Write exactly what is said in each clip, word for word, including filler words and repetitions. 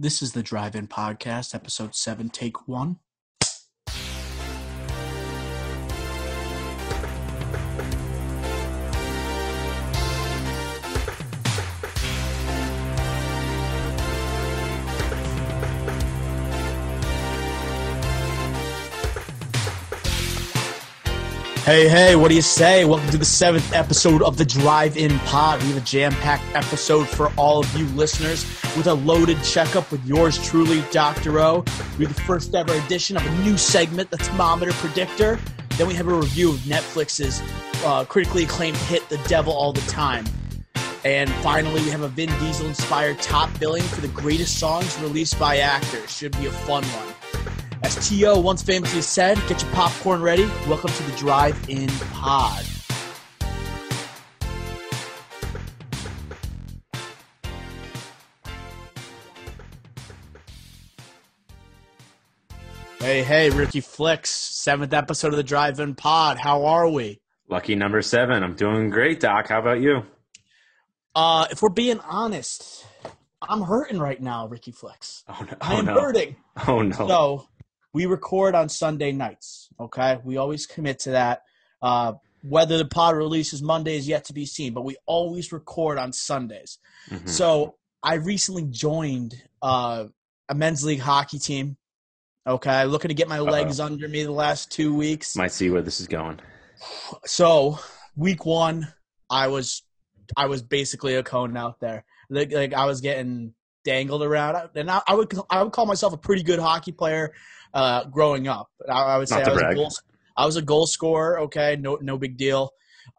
This is the Drive-In Podcast, episode seven, take one. Hey, hey, what do you say? Welcome to the seventh episode of the Drive-In Pod. We have a jam-packed episode for all of you listeners with a loaded checkup with yours truly, Doctor O. We have the first ever edition of a new segment, The Thermometer Predictor. Then we have a review of Netflix's uh, critically acclaimed hit, The Devil All the Time. And finally, we have a Vin Diesel-inspired top billing for the greatest songs released by actors. Should be a fun one. As T O once famously said, get your popcorn ready. Welcome to the Drive-In Pod. Hey, hey, Ricky Flicks, seventh episode of the Drive-In Pod. How are we? Lucky number seven. I'm doing great, Doc. How about you? Uh, if we're being honest, I'm hurting right now, Ricky Flicks. Oh, no. I am oh, no. hurting. Oh, no. So, we record on Sunday nights, okay? We always commit to that. Uh, whether the pod releases Monday is yet to be seen, but we always record on Sundays. Mm-hmm. So I recently joined uh, a men's league hockey team, okay? Looking to get my Uh-oh. legs under me the last two weeks. Might see where this is going. So week one, I was I was basically a cone out there. Like, like I was getting dangled around, and I, I would I would call myself a pretty good hockey player uh, growing up. I, I would say I was, a goal, I was a goal scorer. Okay, no no big deal.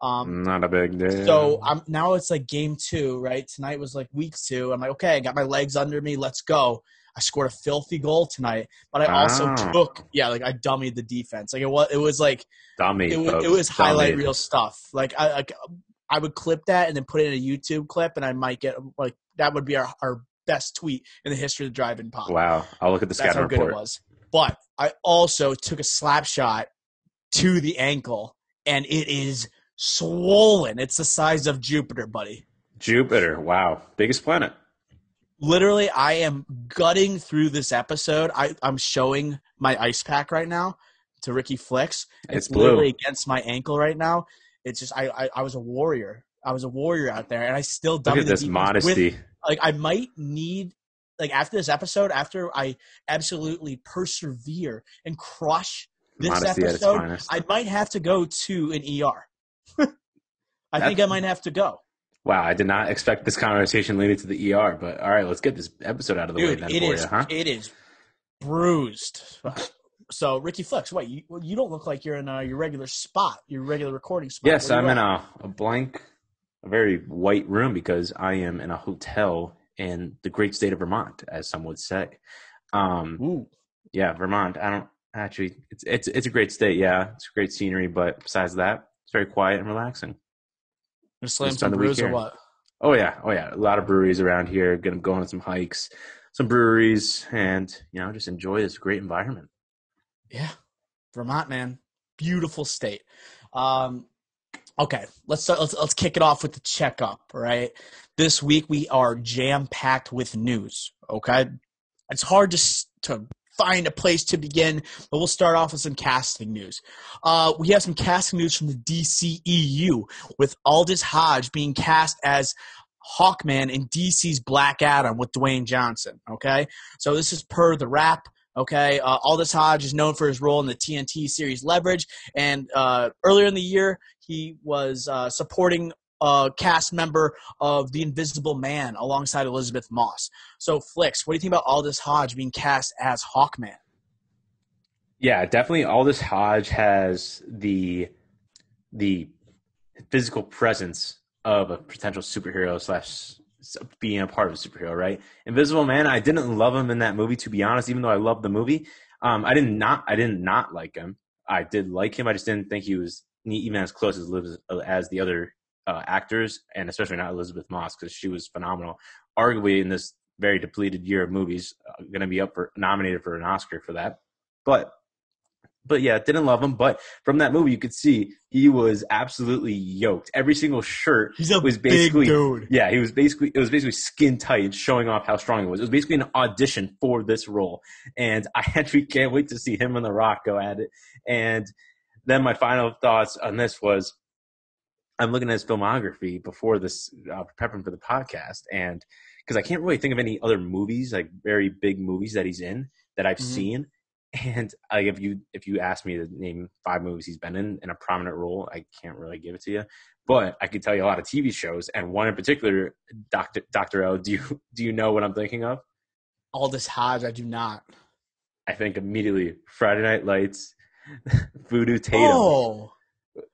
Um, Not a big deal. So I'm now it's like game two, right? Tonight was like week two. I'm like, okay, I got my legs under me. Let's go. I scored a filthy goal tonight, but I also ah. took yeah, like I dummied the defense. Like it was it was like dummy. It was, it was highlight reel stuff. Like I. I I would clip that and then put it in a YouTube clip, and I might get like that would be our, our best tweet in the history of the Drive-In Pod. Wow! I'll look at the scouting report. That's how good it was. But I also took a slap shot to the ankle, and it is swollen. It's the size of Jupiter, buddy. Jupiter! Wow, biggest planet. Literally, I am gutting through this episode. I, I'm showing my ice pack right now to Ricky Flicks. It's, it's literally against my ankle right now. It's just I, I I was a warrior. I was a warrior out there, and I still dumb Look at this modesty. With, like I might need like after this episode, after I absolutely persevere and crush this modesty episode, I might have to go to an E R. I That's, think I might have to go. Wow, I did not expect this conversation leading to the E R, but all right, let's get this episode out of the Dude, way. Then it for is you, huh? It is bruised. So, Ricky Flex, wait, you, you don't look like you're in uh, your regular spot, your regular recording spot. Yes, I'm at? in a, a blank, a very white room because I am in a hotel in the great state of Vermont, as some would say. Um, Ooh. Yeah, Vermont. I don't actually – it's it's it's a great state, yeah. It's great scenery, but besides that, it's very quiet and relaxing. You're slam some brews or what? Oh, yeah. Oh, yeah. A lot of breweries around here. Going to go on some hikes, some breweries, and, you know, just enjoy this great environment. Yeah, Vermont, man, beautiful state. Um, okay, let's let's let's kick it off with the checkup. Right, this week we are jam packed with news. Okay, it's hard to to find a place to begin, but we'll start off with some casting news. Uh, we have some casting news from the D C E U with Aldis Hodge being cast as Hawkman in D C's Black Adam with Dwayne Johnson. Okay, so this is per The Wrap. Okay, uh, Aldis Hodge is known for his role in the T N T series Leverage, and uh, earlier in the year, he was uh, supporting a cast member of The Invisible Man alongside Elizabeth Moss. So, Flicks, what do you think about Aldis Hodge being cast as Hawkman? Yeah, definitely Aldis Hodge has the the physical presence of a potential superhero slash being a part of a superhero, right? Invisible Man, I didn't love him in that movie, to be honest, even though I loved the movie. Um, I did not I did not like him. I did like him. I just didn't think he was even as close as, as the other uh, actors, and especially not Elizabeth Moss, because she was phenomenal. Arguably, in this very depleted year of movies, uh, going to be up for nominated for an Oscar for that. But But yeah, didn't love him. But from that movie, you could see he was absolutely yoked. Every single shirt He's a was basically, big dude. yeah, he was basically it was basically skin tight, showing off how strong he was. It was basically an audition for this role, and I actually can't wait to see him and The Rock go at it. And then my final thoughts on this was, I'm looking at his filmography before this, uh, prepping for the podcast, and because I can't really think of any other movies, like very big movies that he's in that I've mm-hmm. seen. And like, if you if you ask me to name five movies he's been in in a prominent role, I can't really give it to you. But I could tell you a lot of T V shows, and one in particular, Doctor Doctor O. Do you do you know what I'm thinking of? Aldis Hodge. I do not. I think immediately Friday Night Lights, Voodoo Tatum. Oh,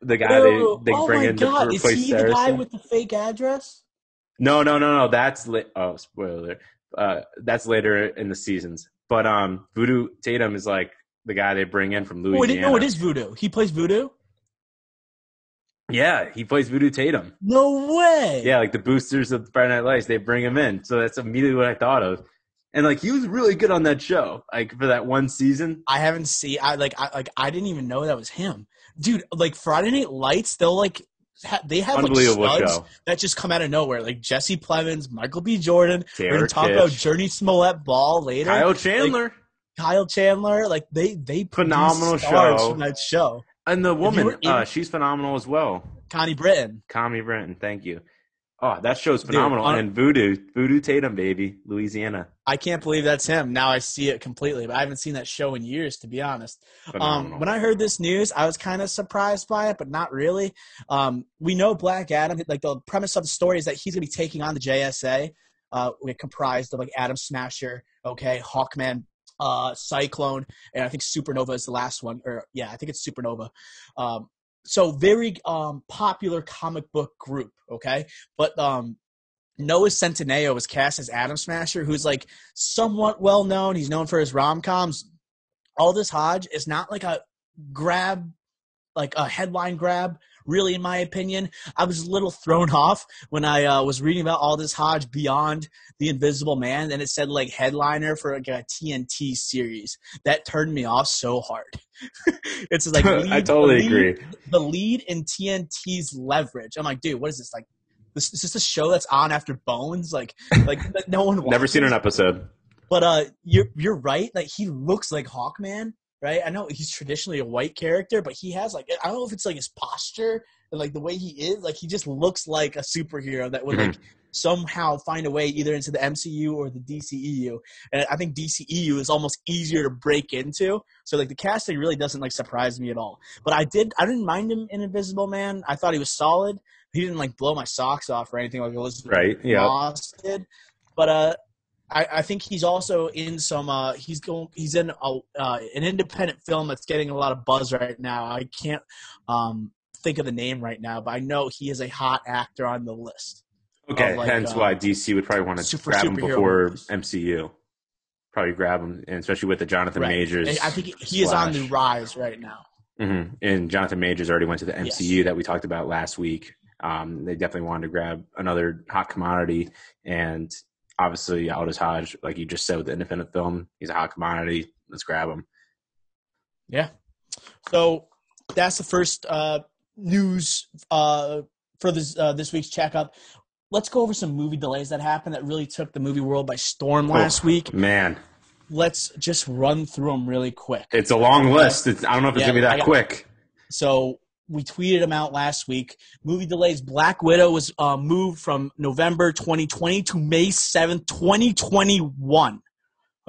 the guy oh, they, they oh bring in God. to replace. Is he Saracen. The guy with the fake address? No, no, no, no. That's li- oh spoiler. Uh, that's later in the seasons. But um, Voodoo Tatum is like the guy they bring in from Louisiana. Oh, I didn't know it is Voodoo. He plays Voodoo? Yeah, he plays Voodoo Tatum. No way! Yeah, like the boosters of Friday Night Lights, they bring him in. So that's immediately what I thought of. And like he was really good on that show, like for that one season. I haven't seen. I like. I like. I didn't even know that was him, dude. Like Friday Night Lights, they'll like. They have like studs show. that just come out of nowhere, like Jesse Plemons, Michael B. Jordan. Derek We're gonna talk Kish. about Jurnee Smollett-Bell later. Kyle Chandler, like, Kyle Chandler, like they they phenomenal stars show. From that show. And the woman, in, uh, she's phenomenal as well. Connie Britton, Connie Britton, thank you. Oh, that show's phenomenal. Dude, on, and Voodoo, Voodoo Tatum, baby, Louisiana. I can't believe that's him. Now I see it completely, but I haven't seen that show in years, to be honest. Um, when I heard this news, I was kind of surprised by it, but not really. Um, we know Black Adam, like the premise of the story is that he's going to be taking on the J S A, uh, comprised of like Adam Smasher, okay, Hawkman, uh, Cyclone, and I think Supernova is the last one. Or yeah, I think it's Supernova. Um, So very um, popular comic book group, okay? But um, Noah Centineo was cast as Adam Smasher, who's like somewhat well-known. He's known for his rom-coms. Aldis Hodge is not like a grab, like a headline grab, really, in my opinion. I was a little thrown off when I uh, was reading about Aldis Hodge beyond The Invisible Man, and it said like headliner for like a T N T series. That turned me off so hard. It's like lead, I totally lead, agree. The lead in T N T's Leverage. I'm like, dude, what is this? Like, this is this a show that's on after Bones? Like, like no one watches. Never seen an episode. But uh, you're you're right. Like, he looks like Hawkman, right? I know he's traditionally a white character, but he has like I don't know if it's like his posture and like the way he is. Like, he just looks like a superhero that would mm-hmm. like somehow find a way either into the M C U or the D C E U. And I think D C E U is almost easier to break into. So like the casting really doesn't like surprise me at all. But I did I didn't mind him in Invisible Man. I thought he was solid. He didn't like blow my socks off or anything like Elizabeth right, Moss yeah. did. But uh I, I think he's also in some uh, he's going he's in a, uh, an independent film that's getting a lot of buzz right now. I can't um, think of the name right now, but I know he is a hot actor on the list. Okay, like, hence uh, why D C would probably want to grab him before movies. M C U. Probably grab him, and especially with the Jonathan right. Majors. I think he is slash. on the rise right now. Mm-hmm. And Jonathan Majors already went to the M C U yes. that we talked about last week. Um, they definitely wanted to grab another hot commodity, and obviously Aldis Hodge, like you just said, with the independent film, he's a hot commodity. Let's grab him. Yeah. So that's the first uh, news uh, for this uh, this week's checkup. Let's go over some movie delays that happened that really took the movie world by storm last oh, week. Man. Let's just run through them really quick. It's a long list. It's, I don't know if it's yeah, going to be that quick. So we tweeted them out last week. Movie delays. Black Widow was uh, moved from November twenty twenty to May seventh, twenty twenty-one.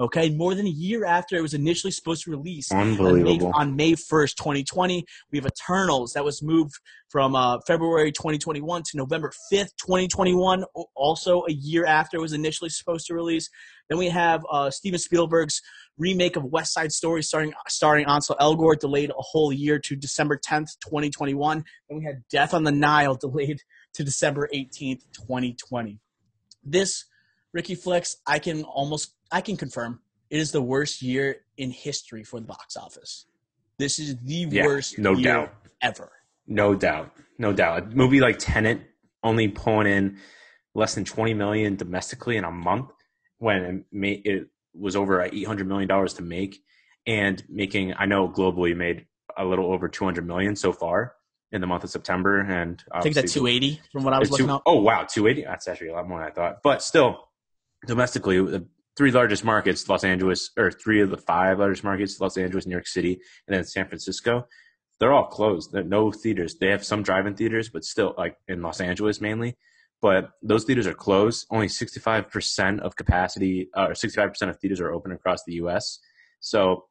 Okay, more than a year after it was initially supposed to release on May, on May first, twenty twenty. We have Eternals that was moved from uh, February twenty twenty-one to November fifth, twenty twenty-one, also a year after it was initially supposed to release. Then we have uh, Steven Spielberg's remake of West Side Story starring, starring Ansel Elgort, delayed a whole year to December tenth, twenty twenty-one. Then we had Death on the Nile, delayed to December eighteenth, twenty twenty. This, Ricky Flex, I can almost I can confirm it is the worst year in history for the box office. This is the yeah, worst no year doubt. ever. No doubt. No doubt. A movie like Tenet only pulling in less than twenty million dollars domestically in a month when it, made, it was over eight hundred million dollars to make. and making, I know globally made a little over two hundred million so far in the month of September. And I think that's two eighty from what I was two, looking up. Oh, wow. two eighty. That's actually a lot more than I thought, but still domestically, the three largest markets, Los Angeles, or three of the five largest markets, Los Angeles, New York City, and then San Francisco, they're all closed. There are no theaters. They have some drive-in theaters, but still, like in Los Angeles mainly, but those theaters are closed. Only sixty-five percent of capacity uh, or sixty-five percent of theaters are open across the U S. So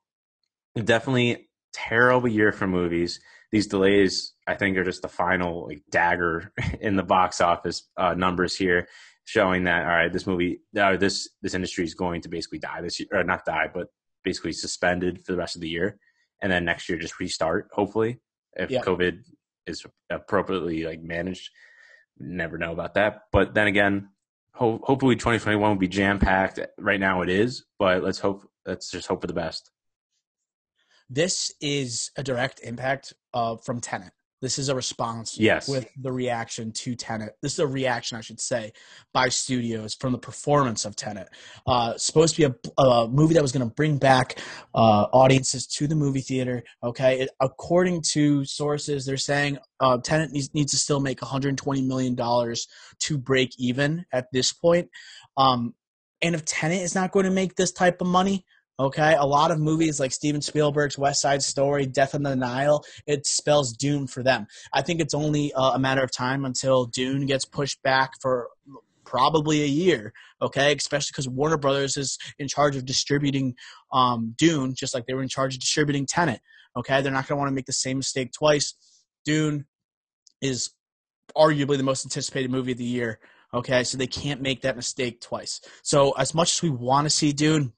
definitely terrible year for movies. These delays, I think, are just the final like dagger in the box office uh, numbers here, showing that, all right, this movie, uh, this this industry is going to basically die this year, or not die, but basically suspended for the rest of the year, and then next year just restart, hopefully, if yeah. COVID is appropriately like managed. Never know about that, but then again, ho- hopefully twenty twenty-one will be jam packed. Right now, it is, but let's hope. Let's just hope for the best. This is a direct impact of from Tenet. This is a response yes. with the reaction to Tenet. This is a reaction, I should say, by studios from the performance of Tenet. Uh, supposed to be a, a movie that was going to bring back uh, audiences to the movie theater, okay? It, according to sources, they're saying uh, Tenet needs, needs to still make one hundred twenty million dollars to break even at this point. Um, and if Tenet is not going to make this type of money, okay, a lot of movies like Steven Spielberg's West Side Story, Death on the Nile, it spells doom for them. I think it's only uh, a matter of time until Dune gets pushed back for probably a year, okay, especially because Warner Brothers is in charge of distributing um, Dune, just like they were in charge of distributing Tenet, okay? They're not going to want to make the same mistake twice. Dune is arguably the most anticipated movie of the year, okay? So they can't make that mistake twice. So as much as we want to see Dune,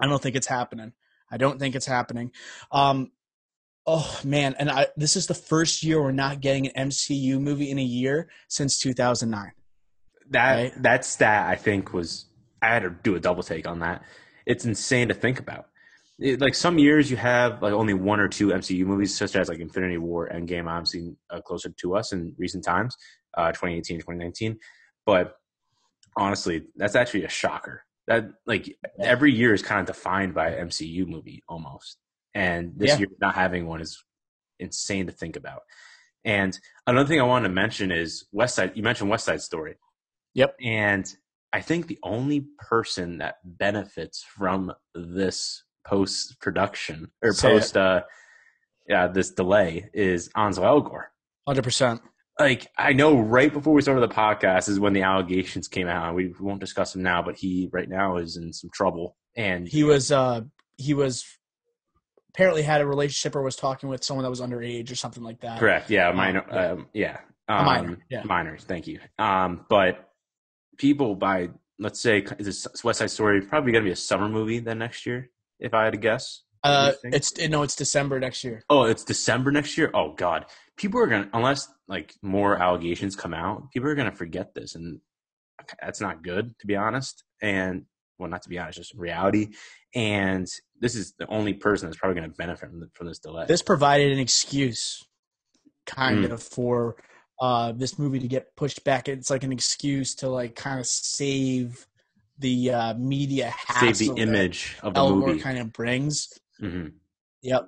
I don't think it's happening. I don't think it's happening. Um, oh, man. And I, this is the first year we're not getting an M C U movie in a year since two thousand nine. That right? that stat, I think, was – I had to do a double take on that. It's insane to think about. It, like some years you have like only one or two M C U movies, such as like Infinity War, Endgame, obviously uh, closer to us in recent times, uh, twenty eighteen, twenty nineteen. But honestly, that's actually a shocker. That like every year is kind of defined by an M C U movie almost. And this yeah. year not having one is insane to think about. And another thing I wanted to mention is West Side. You mentioned West Side Story. Yep. And I think the only person that benefits from this post production or Say post, it. uh, yeah, this delay is Ansel Elgort. one hundred percent. Like, I know right before we started the podcast is when the allegations came out. We won't discuss him now, but he right now is in some trouble. And he was uh, he was apparently had a relationship or was talking with someone that was underage or something like that. Correct. Yeah. Minor. Yeah. Um, yeah. Um, minor. Yeah. Minors. Thank you. Um, but people by, let's say, this West Side Story probably going to be a summer movie then next year, if I had to guess. Uh, it's no, it's December next year. Oh, it's December next year. Oh God, people are gonna unless like more allegations come out, people are gonna forget this, and that's not good to be honest. And well, not to be honest, just reality. And this is the only person that's probably gonna benefit from, the, from this delay. This provided an excuse, kind mm. of, for uh this movie to get pushed back. It's like an excuse to like kind of save the uh, media hassle, save the image of the Elgort movie kind of brings. Mm-hmm. Yep.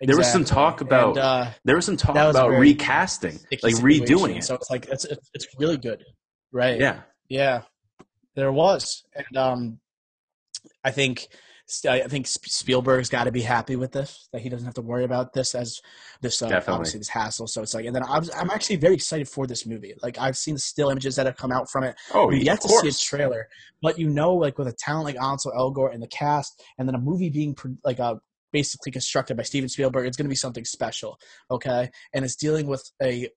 Exactly. There was some talk about and, uh, there was some talk was about recasting, like situation. redoing it. So it's like it's it's really good, right? Yeah, yeah. There was, and um, I think I think Spielberg's got to be happy with this, that he doesn't have to worry about this as this uh, obviously this hassle. So it's like, and then I'm I'm actually very excited for this movie. Like I've seen the still images that have come out from it. Oh, we yet to see its trailer, but you know, like with a talent like Ansel Elgort and the cast, and then a movie being like a. basically constructed by Steven Spielberg, it's going to be something special, okay? And it's dealing with a,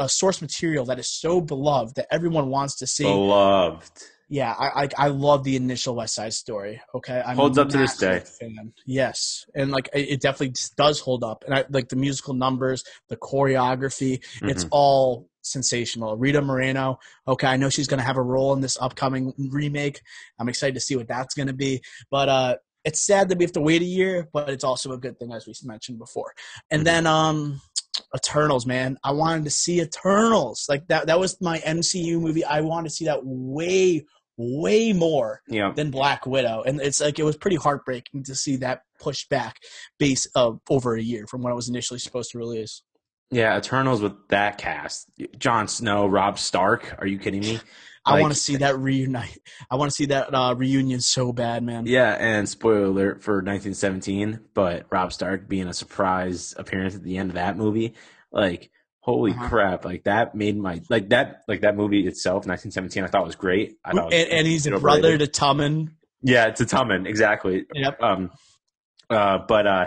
a source material that is so beloved that everyone wants to see. Beloved. Yeah, I I, I love the initial West Side Story, okay? I'm Holds up to this day. Fan. Yes, and like it definitely does hold up. And I like the musical numbers, the choreography, mm-hmm. it's all sensational. Rita Moreno, okay, I know she's going to have a role in this upcoming remake. I'm excited to see what that's going to be. But, uh, it's sad that we have to wait a year, but it's also a good thing, as we mentioned before. And then um, Eternals, man. I wanted to see Eternals. Like that that was my M C U movie. I wanted to see that way, way more yeah. than Black Widow. And it's like, it was pretty heartbreaking to see that pushed back base of over a year from when it was initially supposed to release. Yeah, Eternals with that cast. Jon Snow, Rob Stark. Are you kidding me? Like, I want to see that reunite. I want to see that uh, reunion so bad, man. Yeah, and spoiler alert for nineteen seventeen, but Rob Stark being a surprise appearance at the end of that movie, like, holy uh-huh. crap! Like that made my like that like that movie itself, nineteen seventeen. I thought was great. I thought and, it was, and he's a brother to Tommen. Yeah, to Tommen, exactly. Yep. Um, uh, but uh,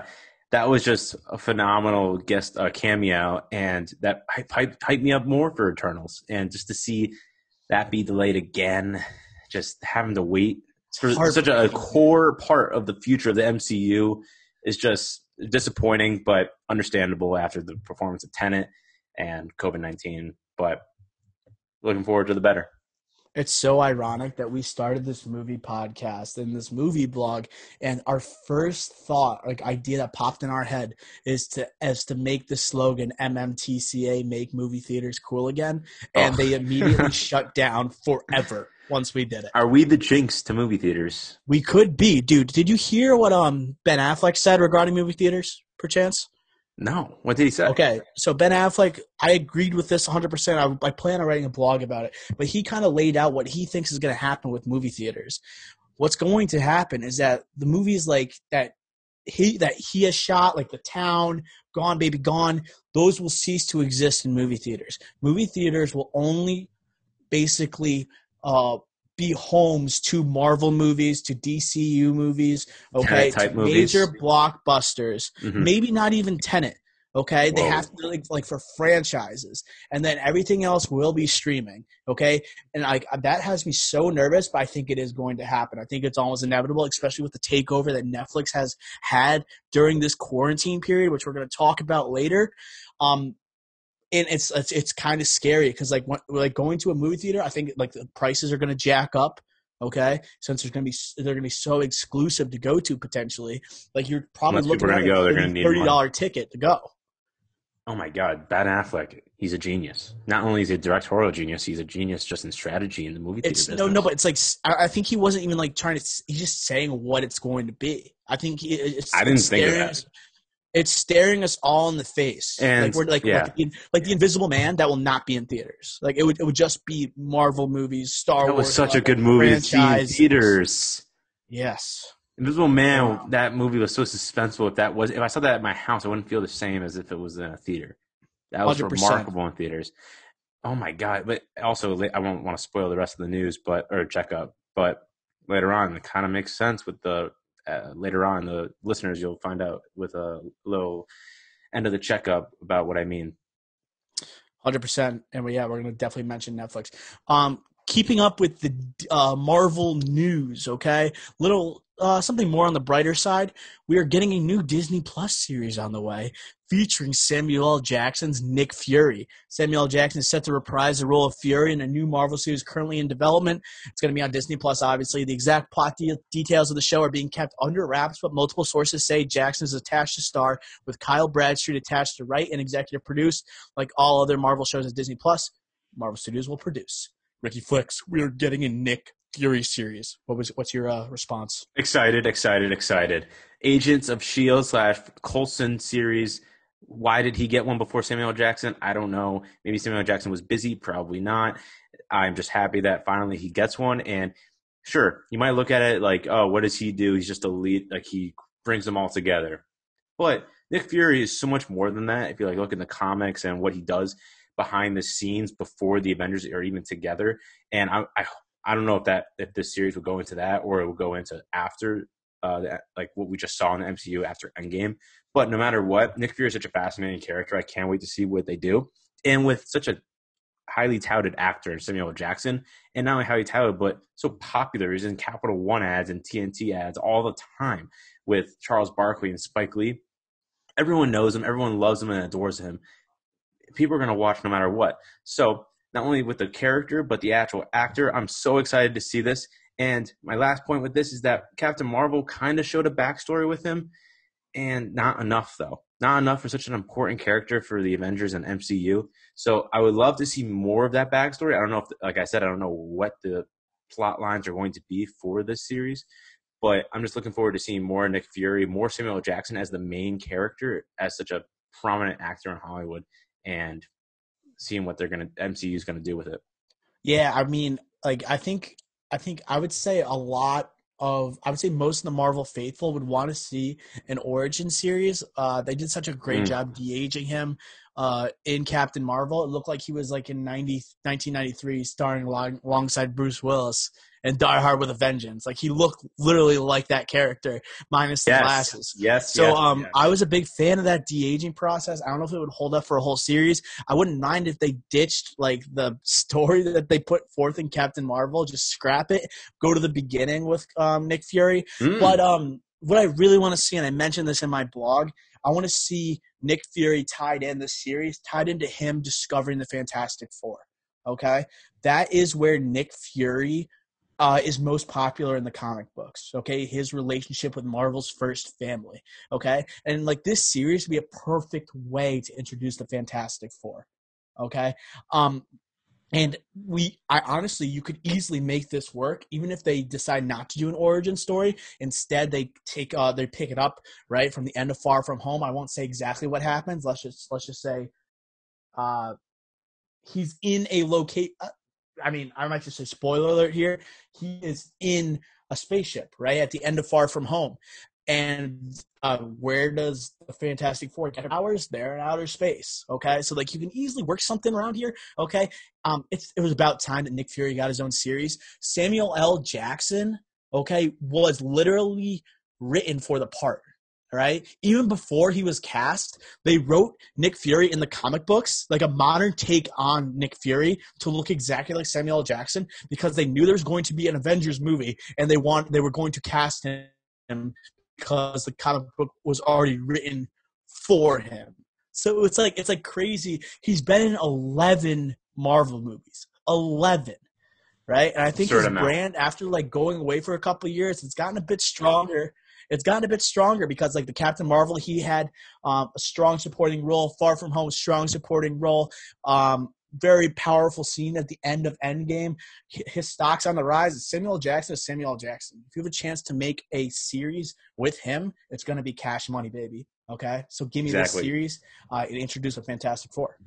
that was just a phenomenal guest uh, cameo, and that hyped hyped me up more for Eternals, and just to see that be delayed again, just having to wait for such a, a core part of the future of the M C U is just disappointing, but understandable after the performance of Tenet and COVID nineteen, but looking forward to the better. It's so ironic that we started this movie podcast and this movie blog, and our first thought, like idea that popped in our head, is to as to make the slogan M M T C A, make movie theaters cool again, and oh. they immediately shut down forever once we did it. Are we the jinx to movie theaters? We could be, dude. Did you hear what um Ben Affleck said regarding movie theaters, perchance? No. What did he say? Okay. So Ben Affleck, I agreed with this one hundred percent. I, I plan on writing a blog about it. But he kind of laid out what he thinks is going to happen with movie theaters. What's going to happen is that the movies like that he that he has shot, like The Town, Gone Baby Gone, those will cease to exist in movie theaters. Movie theaters will only basically uh, be homes to Marvel movies, to D C U movies, okay, to major movies. Blockbusters, mm-hmm. maybe not even Tenet, okay? Whoa. They have to, like, like, for franchises. And then everything else will be streaming, okay? And I, that has me so nervous, but I think it is going to happen. I think it's almost inevitable, especially with the takeover that Netflix has had during this quarantine period, which we're going to talk about later. Um, And it's it's, it's kind of scary because, like, when, like going to a movie theater, I think, like, the prices are going to jack up, okay, since there's going to be – they're going to be so exclusive to go to potentially. Like, you're probably Unless looking at go, a thirty dollars ticket to go. Oh, my God. Ben Affleck, he's a genius. Not only is he a directorial genius, he's a genius just in strategy in the movie theater it's, business. No, no, but it's like – I think he wasn't even, like, trying to – he's just saying what it's going to be. I think he, it's – I didn't think of that. It's staring us all in the face, and like we're like yeah. like, the, like the Invisible Man that will not be in theaters. Like it would, it would just be Marvel movies, Star that Wars. That was such a good movie to see in theaters. Yes, Invisible Man. Wow. That movie was so suspenseful. If that was, if I saw that at my house, I wouldn't feel the same as if it was in a theater. That was one hundred percent remarkable in theaters. Oh my God! But also, I won't want to spoil the rest of the news, but or check up. But later on, it kind of makes sense with the. Uh, later on, the listeners, you'll find out with a little end of the checkup about what I mean. one hundred percent. And we, yeah, we're going to definitely mention Netflix. Um, keeping up with the uh, Marvel news, okay? Little uh, something more on the brighter side. We are getting a new Disney Plus series on the way featuring Samuel L. Jackson's Nick Fury. Samuel L. Jackson is set to reprise the role of Fury in a new Marvel series currently in development. It's going to be on Disney Plus, obviously. The exact plot de- details of the show are being kept under wraps, but multiple sources say Jackson is attached to star, with Kyle Bradstreet attached to write and executive produce. Like all other Marvel shows at Disney Plus, Marvel Studios will produce. Ricky Flicks, we are getting a Nick Fury series. What was what's your uh, response? Excited, excited, excited. Agents of S H I E L D slash Coulson series. Why did he get one before Samuel L. Jackson? I don't know. Maybe Samuel L. Jackson was busy. Probably not. I'm just happy that finally he gets one. And sure, you might look at it like, oh, what does he do? He's just a lead. Like he brings them all together. But Nick Fury is so much more than that. If you like look in the comics and what he does behind the scenes before the Avengers are even together. And I, I, I don't know if that if this series will go into that or it will go into after uh, that, like what we just saw in the M C U after Endgame. But no matter what, Nick Fury is such a fascinating character. I can't wait to see what they do. And with such a highly touted actor in Samuel L. Jackson, and not only highly touted, but so popular. He's in Capital One ads and T N T ads all the time with Charles Barkley and Spike Lee. Everyone knows him. Everyone loves him and adores him. People are going to watch no matter what. So not only with the character, but the actual actor, I'm so excited to see this. And my last point with this is that Captain Marvel kind of showed a backstory with him. And not enough, though. Not enough for such an important character for the Avengers and M C U. So I would love to see more of that backstory. I don't know if, like I said, I don't know what the plot lines are going to be for this series. But I'm just looking forward to seeing more Nick Fury, more Samuel L. Jackson as the main character, as such a prominent actor in Hollywood, and seeing what they're going to M C U is going to do with it. Yeah, I mean, like I think I think I would say a lot of I would say most of the Marvel faithful would want to see an origin series. Uh, they did such a great mm. job de-aging him uh, in Captain Marvel. It looked like he was like in nineteen ninety-three starring long, alongside Bruce Willis and Die Hard with a Vengeance. Like he looked literally like that character minus the yes. glasses. Yes. So yes, um, yes. I was a big fan of that de-aging process. I don't know if it would hold up for a whole series. I wouldn't mind if they ditched like the story that they put forth in Captain Marvel, just scrap it, go to the beginning with um, Nick Fury. Mm. But um, what I really want to see, and I mentioned this in my blog, I want to see Nick Fury tied in the series, tied into him discovering the Fantastic Four. Okay. That is where Nick Fury Uh, is most popular in the comic books, okay? His relationship with Marvel's first family, okay? And, like, this series would be a perfect way to introduce the Fantastic Four, okay? Um, and we – I honestly, you could easily make this work, even if they decide not to do an origin story. Instead, they take uh, – they pick it up, right, from the end of Far From Home. I won't say exactly what happens. Let's just let's just say uh, he's in a locate uh, – I mean, I might just say spoiler alert here. He is in a spaceship, right, at the end of Far From Home. And uh, where does the Fantastic Four get powers? They're in outer space, okay? So, like, you can easily work something around here, okay? Um, it's, it was about time that Nick Fury got his own series. Samuel L. Jackson, okay, was literally written for the part, right? Even before he was cast, they wrote Nick Fury in the comic books, like a modern take on Nick Fury to look exactly like Samuel L. Jackson, because they knew there was going to be an Avengers movie and they want they were going to cast him because the comic book was already written for him. So it's like it's like crazy. He's been in eleven Marvel movies. eleven. Right? And I think his brand, after like going away for a couple of years, it's gotten a bit stronger. It's gotten a bit stronger because, like, the Captain Marvel, he had um, a strong supporting role. Far From Home, strong supporting role. Um, very powerful scene at the end of Endgame. His stock's on the rise. Samuel Jackson is Samuel Jackson. If you have a chance to make a series with him, it's going to be cash money, baby. Okay? So give me exactly. this series uh, and introduce a Fantastic Four.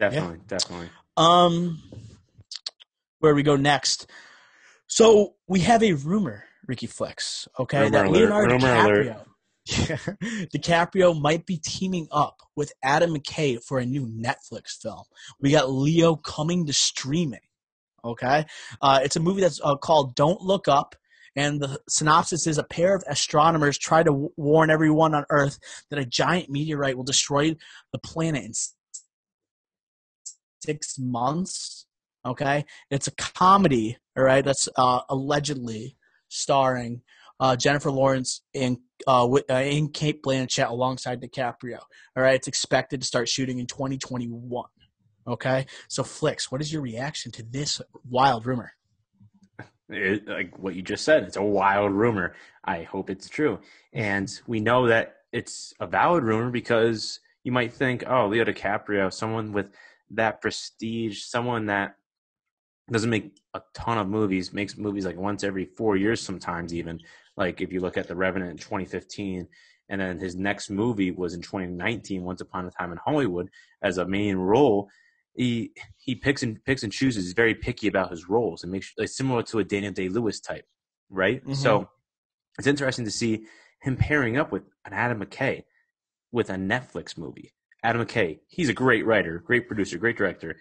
Definitely, yeah. definitely. Um, where we go next? So we have a rumor. Ricky Flex, okay, rumor that alert, Leonardo DiCaprio, DiCaprio might be teaming up with Adam McKay for a new Netflix film. We got Leo coming to streaming, okay? Uh, it's a movie that's uh, called Don't Look Up, and the synopsis is a pair of astronomers try to w- warn everyone on Earth that a giant meteorite will destroy the planet in six months, okay? It's a comedy, all right, that's uh, allegedly starring uh, Jennifer Lawrence and uh, in Cate Blanchett alongside DiCaprio. All right, it's expected to start shooting in twenty twenty-one. Okay, so Flix, what is your reaction to this wild rumor? It, like what you just said, it's a wild rumor. I hope it's true, and we know that it's a valid rumor because you might think, oh, Leo DiCaprio, someone with that prestige, someone that doesn't make a ton of movies, makes movies like once every four years sometimes even. Like if you look at The Revenant in twenty fifteen, and then his next movie was in twenty nineteen, Once Upon a Time in Hollywood, as a main role. He he picks and picks and chooses. He's very picky about his roles and makes like, similar to a Daniel Day-Lewis type, right? Mm-hmm. So it's interesting to see him pairing up with an Adam McKay with a Netflix movie. Adam McKay, he's a great writer, great producer, great director.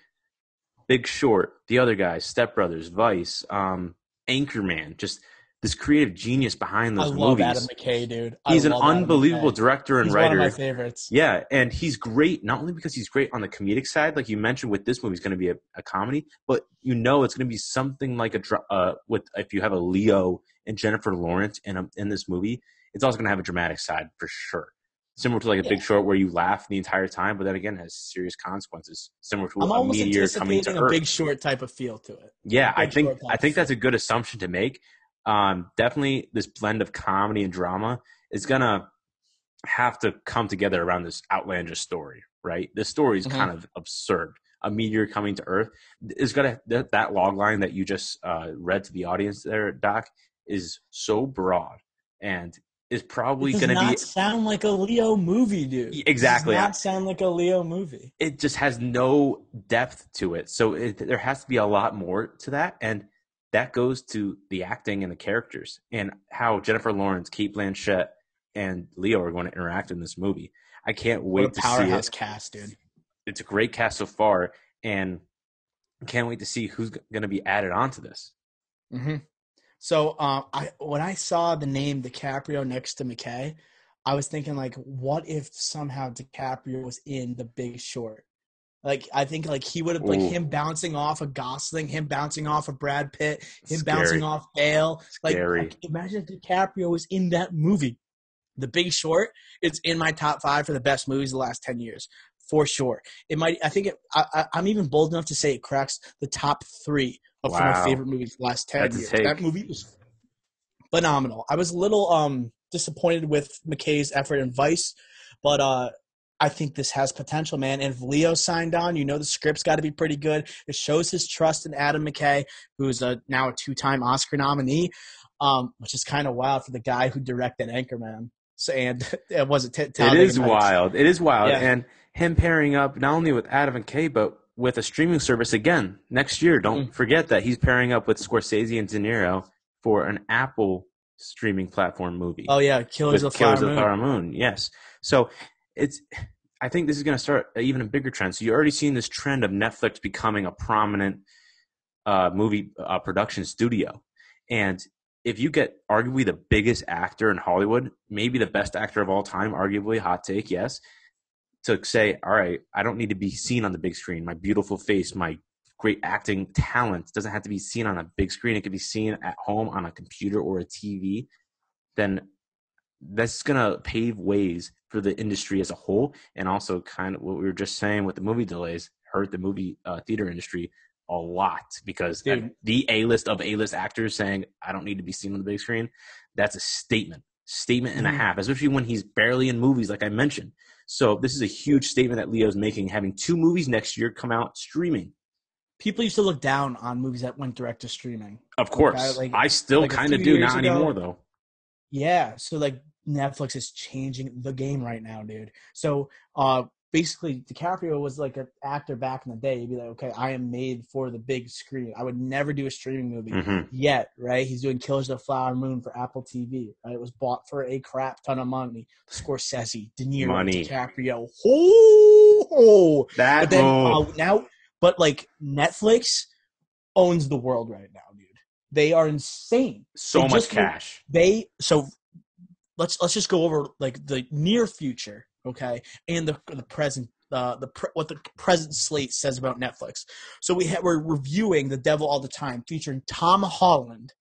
Big Short, the other guys, Step Brothers, Vice, um, Anchorman, just this creative genius behind those movies. I love movies. Adam McKay, dude. I he's an unbelievable director and he's writer. He's one of my favorites. Yeah, and he's great not only because he's great on the comedic side, like you mentioned with this movie, it's going to be a, a comedy, but you know it's going to be something like a uh, with if you have a Leo and Jennifer Lawrence in a, in this movie, it's also going to have a dramatic side for sure. Similar to like a yeah. Big Short where you laugh the entire time, but that again has serious consequences. Similar to I'm a meteor coming to Earth. I'm almost anticipating a Big Short type of feel to it. Yeah, I think I think that's a good assumption to make. Um, definitely, this blend of comedy and drama is gonna have to come together around this outlandish story, right? This story is mm-hmm. kind of absurd. a meteor coming to Earth is going to that, that log line that you just uh, read to the audience there, Doc, is so broad and is probably going to be. It does not sound like a Leo movie, dude. Exactly. It does not sound like a Leo movie. It just has no depth to it. So it, there has to be a lot more to that. And that goes to the acting and the characters and how Jennifer Lawrence, Kate Blanchett, and Leo are going to interact in this movie. I can't wait what a powerhouse to see powerhouse cast, dude. It's a great cast so far, and I can't wait to see who's going to be added onto this. Mm-hmm. So uh, I, when I saw the name DiCaprio next to McKay, I was thinking, like, what if somehow DiCaprio was in The Big Short? Like, I think, like, he would have, like, Ooh. him bouncing off of Gosling, him bouncing off of Brad Pitt, him Scary. bouncing off Bale. Like, like, imagine if DiCaprio was in that movie. The Big Short, it's in my top five for the best movies of the last ten years. For sure. It might, I think it, I, I, I'm even bold enough to say it cracks the top three of wow. my favorite movies the last ten years. That movie was phenomenal. I was a little um, disappointed with McKay's effort in Vice, but uh, I think this has potential, man. And if Leo signed on, you know the script's got to be pretty good. It shows his trust in Adam McKay, who's a, now a two-time Oscar nominee, um, which is kind of wild for the guy who directed Anchorman. So, and it wasn't. T- it is wild. It is wild, yeah. And him pairing up not only with Adam McKay but with a streaming service again next year. Don't mm. forget that he's pairing up with Scorsese and De Niro for an Apple streaming platform movie. Oh yeah, Killers of Killers Flower of Flower Moon. Yes. So it's. I think this is going to start even a bigger trend. So you're already seeing this trend of Netflix becoming a prominent uh, movie uh, production studio, and. If you get arguably the biggest actor in Hollywood, maybe the best actor of all time, arguably, hot take, yes, to say, all right, I don't need to be seen on the big screen. My beautiful face, my great acting talent doesn't have to be seen on a big screen. It could be seen at home on a computer or a T V. Then that's going to pave ways for the industry as a whole, and also kind of what we were just saying with the movie delays hurt the movie uh, theater industry a lot, because Dude. the A-list of A-list actors saying, I don't need to be seen on the big screen, that's a statement, statement and mm. a half, especially when he's barely in movies, like I mentioned. So this is a huge statement that Leo's making, having two movies next year come out streaming. People used to look down on movies that went direct to streaming. Of course. Like I, like, I still like kind of do, not ago, anymore, though. Yeah, so, like, Netflix is changing the game right now, dude. So, uh, basically, DiCaprio was like an actor back in the day. He'd be like, okay, I am made for the big screen. I would never do a streaming movie mm-hmm. yet, right? He's doing Killers of the Flower Moon for Apple T V. Right? It was bought for a crap ton of money. Scorsese, De Niro, money. DiCaprio. Oh, oh. That, but then, oh. Uh, now, but like Netflix owns the world right now, dude. They are insane. So they much just, cash. They so let's let's just go over like the near future. Okay, and the the present, uh, the pre- what the present slate says about Netflix. So we ha- we're reviewing The Devil All the Time, featuring Tom Holland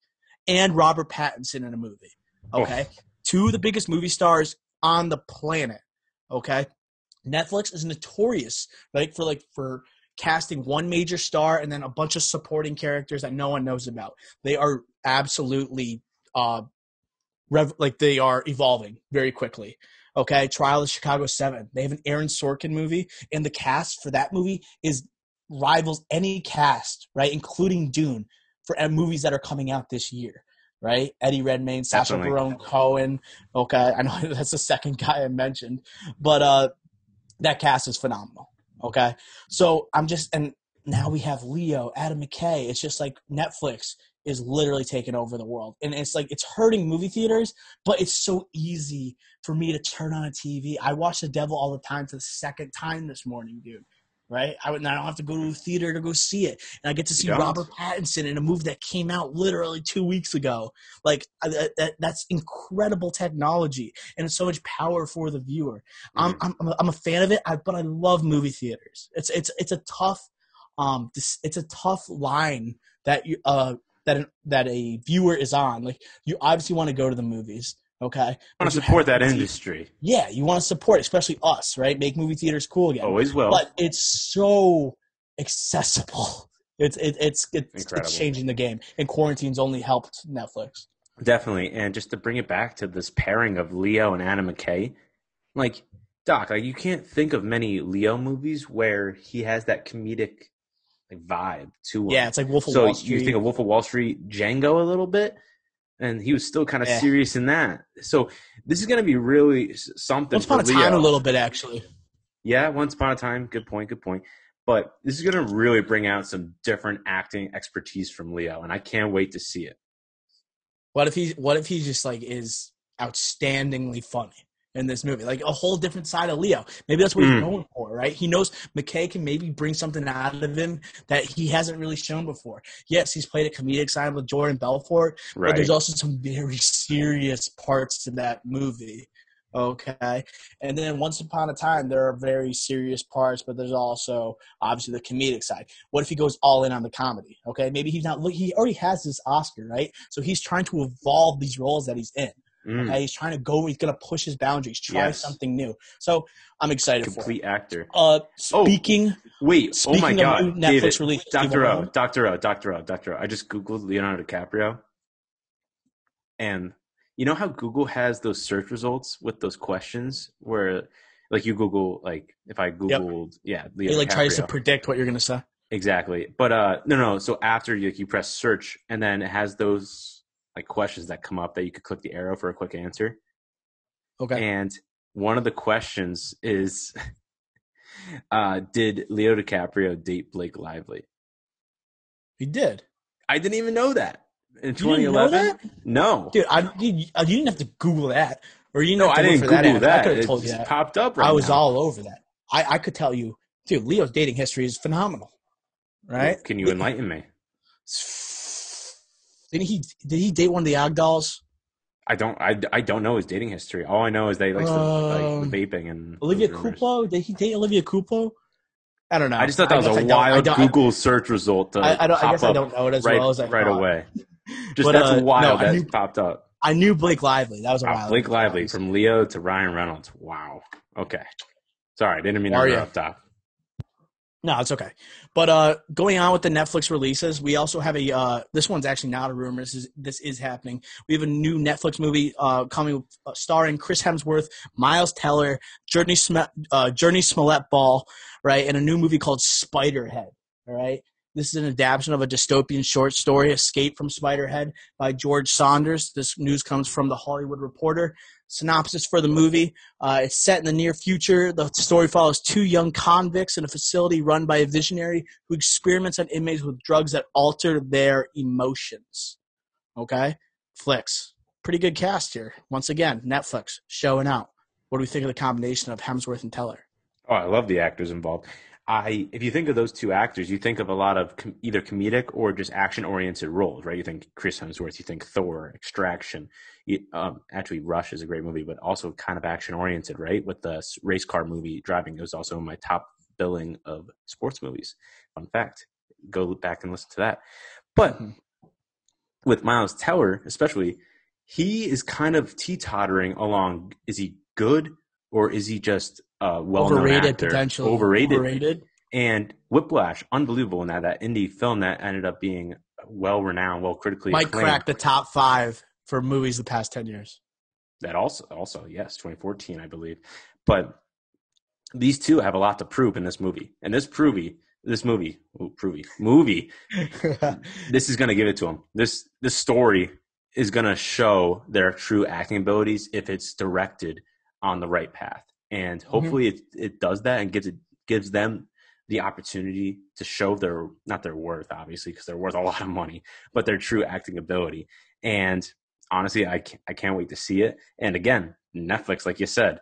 and Robert Pattinson in a movie. Okay, oh. two of the biggest movie stars on the planet. Okay, Netflix is notorious, right, for like for casting one major star and then a bunch of supporting characters that no one knows about. They are absolutely, uh, rev- like they are evolving very quickly. Okay, Trial of Chicago seven. They have an Aaron Sorkin movie, and the cast for that movie is rivals any cast, right, including Dune, for movies that are coming out this year, right? Eddie Redmayne, Sacha Baron Cohen. Okay, I know that's the second guy I mentioned, but uh, that cast is phenomenal. Okay, so I'm just – and now we have Leo, Adam McKay. It's just like Netflix is literally taking over the world. And it's like, it's hurting movie theaters, but it's so easy for me to turn on a T V. I watch The Devil All the Time for the second time this morning, dude. Right? I, would, I don't have to go to a theater to go see it. And I get to see Robert Pattinson in a movie that came out literally two weeks ago. Like, I, that, that's incredible technology. And it's so much power for the viewer. Mm-hmm. I'm, I'm, I'm a fan of it, but I love movie theaters. It's, it's, it's a tough, um, it's a tough line that you, uh, that an, that a viewer is on. Like, you obviously want to go to the movies, okay? I want to support that industry. Yeah, you want to support, especially us, right? Make movie theaters cool again. Always will. But it's so accessible. It's it, it's it's, it's changing the game, and quarantine's only helped Netflix. Definitely, and just to bring it back to this pairing of Leo and Adam McKay, like Doc, like, you can't think of many Leo movies where he has that comedic like vibe to him. Yeah, it's like Wolf of so Wall Street. So you think of Wolf of Wall Street, Django a little bit, and he was still kind of yeah. serious in that. So this is going to be really something Once Upon for a Leo. Time a little bit, actually. Yeah, Once Upon a Time. Good point, good point. But this is going to really bring out some different acting expertise from Leo, and I can't wait to see it. What if he, what if he just like is outstandingly funny in this movie, like a whole different side of Leo? Maybe that's what mm. he's known for, right? He knows McKay can maybe bring something out of him that he hasn't really shown before. Yes, he's played a comedic side with Jordan Belfort, right. but there's also some very serious parts to that movie. Okay. And then Once Upon a Time, there are very serious parts, but there's also obviously the comedic side. What if he goes all in on the comedy? Okay. Maybe he's not look. He already has this Oscar, right? So he's trying to evolve these roles that he's in. Mm. Okay? He's trying to go, he's going to push his boundaries, try yes. something new. So I'm excited Complete for Complete actor. Uh, speaking. Oh, wait. Speaking oh my God. Netflix David, release, Doctor O, Doctor O, Doctor O, Doctor O. I just Googled Leonardo DiCaprio, and you know how Google has those search results with those questions where, like, you Google, like, if I Googled, yep. yeah. Leo it, like, DiCaprio. Tries to predict what you're going to say. Exactly. But, uh, no, no. So after you, like, you press search, and then it has those, like, questions that come up that you could click the arrow for a quick answer. Okay. And one of the questions is, uh, did Leo DiCaprio date Blake Lively? He did. I didn't even know that. In twenty eleven? No. Dude, I, you, you didn't have to Google that. Or you know, I didn't Google that. that. I could have told it you that. Popped up right I was now. all over that. I, I could tell you, dude, Leo's dating history is phenomenal. Right? Can you did, enlighten me? Didn't he did he date one of the Ogdals? I don't I, I don't know his dating history. All I know is that he likes um, the, like, the vaping and Olivia Culpo? Did he date Olivia Culpo? I don't know. I just thought that was a wild Google search result to I, I don't, pop I guess up I don't know it as right, well as I right thought. away. Just but, that's uh, wild no, that knew, popped up. I knew Blake Lively. That was a wow, wild Blake Lively from Leo to Ryan Reynolds. Wow. Okay. Sorry, I didn't mean to interrupt that. No, it's okay. But uh, going on with the Netflix releases, we also have a uh, – this one's actually not a rumor. This is, this is happening. We have a new Netflix movie uh, coming uh, starring Chris Hemsworth, Miles Teller, Jurnee Sm- uh, Jurnee Smollett-Bell, right, and a new movie called Spiderhead, all right? This is an adaptation of a dystopian short story, Escape from Spiderhead, by George Saunders. This news comes from The Hollywood Reporter. Synopsis for the movie. Uh, it's set in the near future. The story follows two young convicts in a facility run by a visionary who experiments on inmates with drugs that alter their emotions. Okay? Flicks. Pretty good cast here. Once again, Netflix showing out. What do we think of the combination of Hemsworth and Teller? Oh, I love the actors involved. I, if you think of those two actors, you think of a lot of com- either comedic or just action-oriented roles, right? You think Chris Hemsworth, you think Thor, Extraction. You, um, actually, Rush is a great movie, but also kind of action-oriented, right? With the race car movie, Driving, it was also in my top billing of sports movies. Fun fact. Go back and listen to that. But mm-hmm. with Miles Teller, especially, he is kind of teetottering along, is he good or is he just – Uh, well-known overrated actor. Potential. Overrated. Overrated. And Whiplash, unbelievable in that, that indie film that ended up being well-renowned, well-critically acclaimed. Might crack the top five for movies the past ten years. That also, also yes, twenty fourteen, I believe. But these two have a lot to prove in this movie. And this provey, this movie, ooh, provey, movie, this is going to give it to them. This, this story is going to show their true acting abilities if it's directed on the right path. And hopefully mm-hmm. it, it does that and gives it gives them the opportunity to show their – not their worth, obviously, because they're worth a lot of money, but their true acting ability. And honestly, I can't, I can't wait to see it. And again, Netflix, like you said,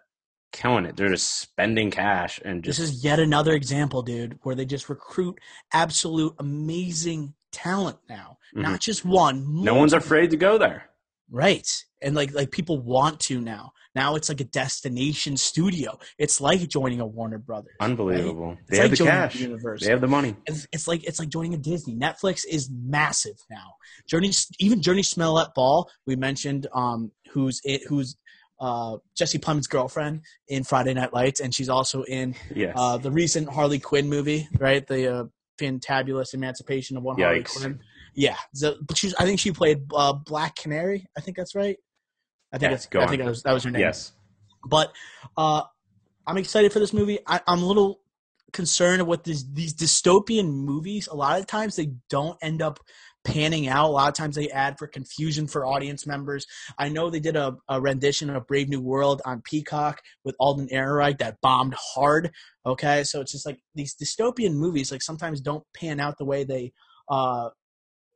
killing it. They're just spending cash and just – This is yet another example, dude, where they just recruit absolute amazing talent now. Mm-hmm. Not just one. No one's afraid to go there. Right. And like like people want to now. Now it's like a destination studio. It's like joining a Warner Brothers. Unbelievable. Right? They have like the cash. The they have the money. It's, it's like it's like joining a Disney. Netflix is massive now. Jurnee, even Jurnee Smollett-Bell, we mentioned, um, who's it, who's uh, Jesse Plemons' girlfriend in Friday Night Lights, and she's also in yes. uh, the recent Harley Quinn movie, right? The uh, fantabulous emancipation of one Yikes. Harley Quinn. Yeah, so, but she's. I think she played uh, Black Canary. I think that's right. I think, yeah, that's, I think that, was, that was her name. Yes. But uh, I'm excited for this movie. I, I'm a little concerned with this, these dystopian movies. A lot of times they don't end up panning out. A lot of times they add for confusion for audience members. I know they did a, a rendition of Brave New World on Peacock with Alden Ehrenreich that bombed hard. Okay, so it's just like these dystopian movies like sometimes don't pan out the way they uh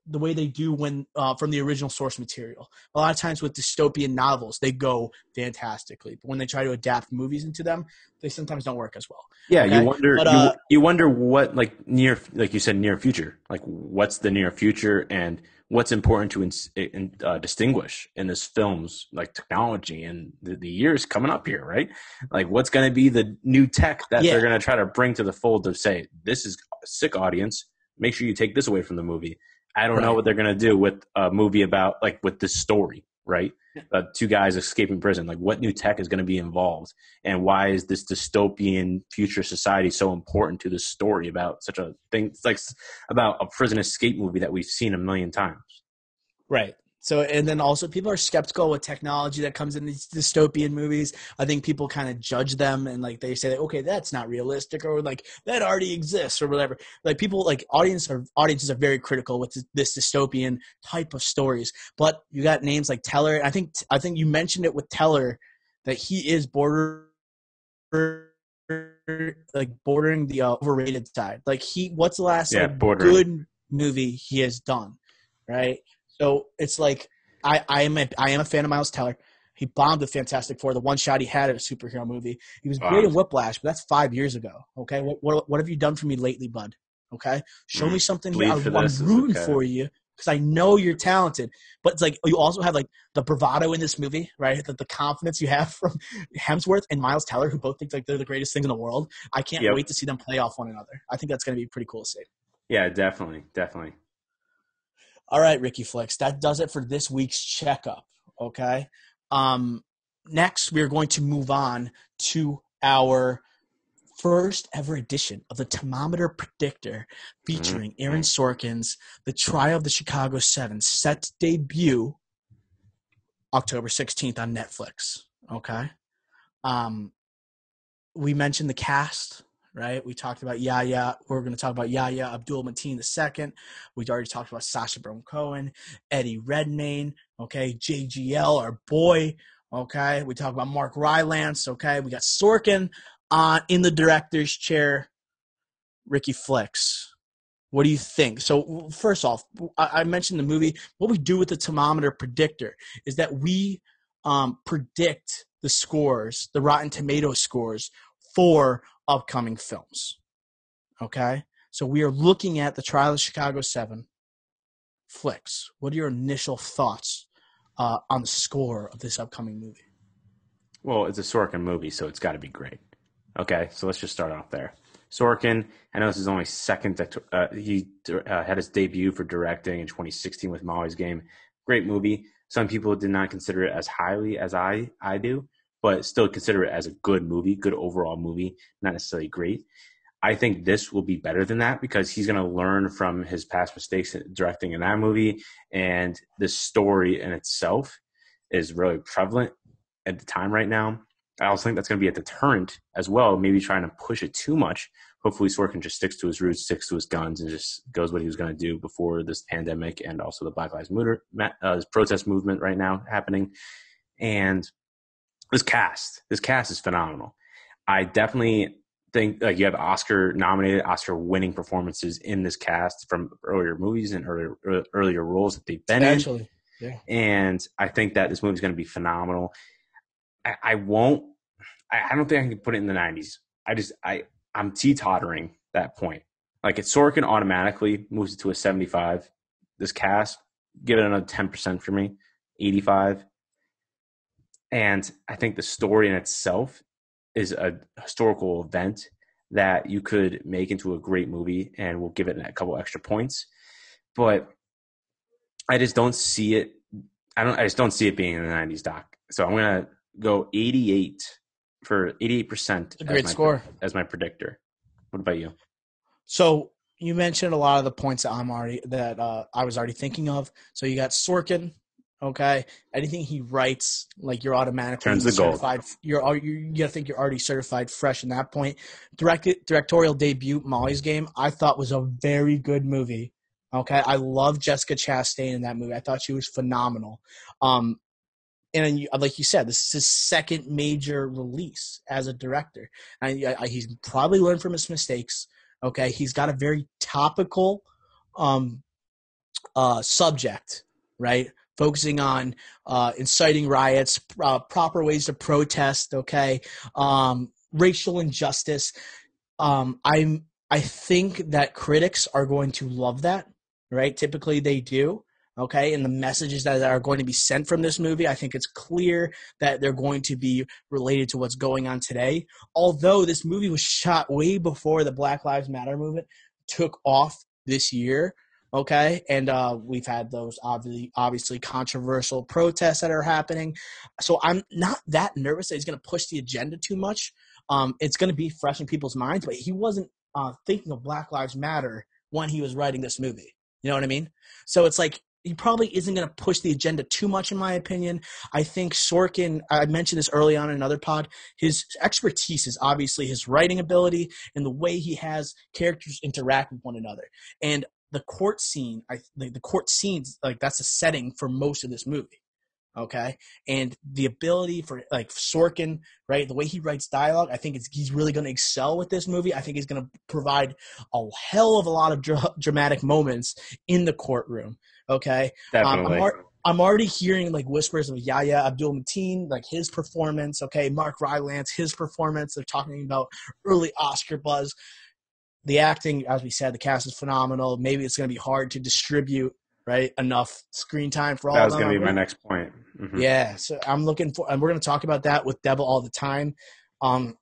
the way they do when uh, from the original source material. A lot of times with dystopian novels, they go fantastically, but when they try to adapt movies into them, they sometimes don't work as well. Yeah, okay? you wonder but, uh, you, you wonder what like near like you said near future. Like what's the near future and what's important to ins- in, uh, distinguish in this film's like technology and the, the years coming up here, right? Like what's going to be the new tech that yeah. they're going to try to bring to the fold to say this is a sick audience. Make sure you take this away from the movie. I don't right. know what they're going to do with a movie about, like, with this story, right? Yeah. Uh, two guys escaping prison. Like, what new tech is going to be involved? And why is this dystopian future society so important to this story about such a thing? It's like about a prison escape movie that we've seen a million times. Right. So, and then also people are skeptical with technology that comes in these dystopian movies. I think people kind of judge them and like they say, okay, that's not realistic or like that already exists or whatever. Like people like audience or audiences are very critical with this dystopian type of stories. But you got names like Teller. I think, I think you mentioned it with Teller that he is border like bordering the uh, overrated side. Like he, what's the last yeah, like, good movie he has done, right? So it's like I, I am a I am a fan of Miles Teller. He bombed the Fantastic Four, the one shot he had at a superhero movie. He was great at Whiplash, but that's five years ago. Okay, what what, what have you done for me lately, bud? Okay, show mm, me something. I, I'm rooting okay. for you because I know you're talented. But it's like you also have like the bravado in this movie, right? The, the confidence you have from Hemsworth and Miles Teller, who both think like they're the greatest thing in the world. I can't yep. wait to see them play off one another. I think that's going to be pretty cool to see. Yeah, definitely, definitely. All right, Ricky Flicks, that does it for this week's checkup, okay? Um, next, we are going to move on to our first ever edition of The Thermometer Predictor featuring Aaron Sorkin's The Trial of the Chicago Seven, set to debut October sixteenth on Netflix, okay? Um, we mentioned the cast. Right, we talked about Yahya. We're going to talk about Yahya Abdul-Mateen the second. We already talked about Sacha Baron Cohen, Eddie Redmayne. Okay, J G L, our boy. Okay, we talked about Mark Rylance. Okay, we got Sorkin on in the director's chair. Ricky Flicks, what do you think? So first off, I mentioned the movie. What we do with the Thermometer Predictor is that we um, predict the scores, the Rotten Tomato scores for upcoming films. Okay, so we are looking at The Trial of Chicago seven. Flicks, what are your initial thoughts uh, on the score of this upcoming movie? Well, it's a Sorkin movie, so it's got to be great. Okay, so let's just start off there. Sorkin, I know this is only second that uh, he uh, had his debut for directing in twenty sixteen with Molly's Game. Great movie. Some people did not consider it as highly as I I do, but still consider it as a good movie, good overall movie, not necessarily great. I think this will be better than that because he's going to learn from his past mistakes directing in that movie, and the story in itself is really prevalent at the time right now. I also think that's going to be a deterrent as well, maybe trying to push it too much. Hopefully Sorkin just sticks to his roots, sticks to his guns, and just goes what he was going to do before this pandemic and also the Black Lives Matter uh, protest movement right now happening. And This cast, this cast is phenomenal. I definitely think like you have Oscar-nominated, Oscar-winning performances in this cast from earlier movies and earlier earlier roles that they've been Actually, in. Yeah. And I think that this movie is going to be phenomenal. I, I won't. I, I don't think I can put it in the nineties. I just I I'm teetottering that point. Like it's Sorkin automatically moves it to a seventy-five. This cast, give it another ten percent for me, eighty-five. And I think the story in itself is a historical event that you could make into a great movie, and we'll give it a couple extra points. But I just don't see it. I don't. I just don't see it being in the nineties, Doc. So I'm gonna go eighty-eight for eighty-eight percent. A great score as my predictor. What about you? So you mentioned a lot of the points that I'm already that uh, I was already thinking of. So you got Sorkin Okay, anything he writes, like you're automatically turns the certified. Gold. You're you gotta think you're already certified fresh in that point. Directed directorial debut, Molly's Game, I thought was a very good movie. Okay, I love Jessica Chastain in that movie. I thought she was phenomenal. Um, and you, like you said, this is his second major release as a director, and I, I, he's probably learned from his mistakes. Okay, he's got a very topical um, uh, subject, right? Focusing on uh, inciting riots, uh, proper ways to protest, okay, um, racial injustice. Um, I'm, I think that critics are going to love that, right? Typically they do, okay? And the messages that are going to be sent from this movie, I think it's clear that they're going to be related to what's going on today. Although this movie was shot way before the Black Lives Matter movement took off this year, okay, and uh, we've had those obviously, obviously controversial protests that are happening. So I'm not that nervous that he's going to push the agenda too much. Um, it's going to be fresh in people's minds, but he wasn't uh, thinking of Black Lives Matter when he was writing this movie. You know what I mean? So it's like he probably isn't going to push the agenda too much, in my opinion. I think Sorkin, I mentioned this early on in another pod, his expertise is obviously his writing ability and the way he has characters interact with one another. And the court scene, I the, the court scenes, like that's a setting for most of this movie, okay? And the ability for like Sorkin, right, the way he writes dialogue, I think it's, he's really going to excel with this movie. I think he's going to provide a hell of a lot of dra- dramatic moments in the courtroom, okay? Definitely. Um, I'm, ar- I'm already hearing like whispers of Yahya Abdul-Mateen, like his performance, okay? Mark Rylance, his performance. They're talking about early Oscar buzz. The acting, as we said, the cast is phenomenal. Maybe it's going to be hard to distribute, right, enough screen time for all of them. That was going to be my next point. Mm-hmm. Yeah, so I'm looking for – and we're going to talk about that with Devil All the Time. Um,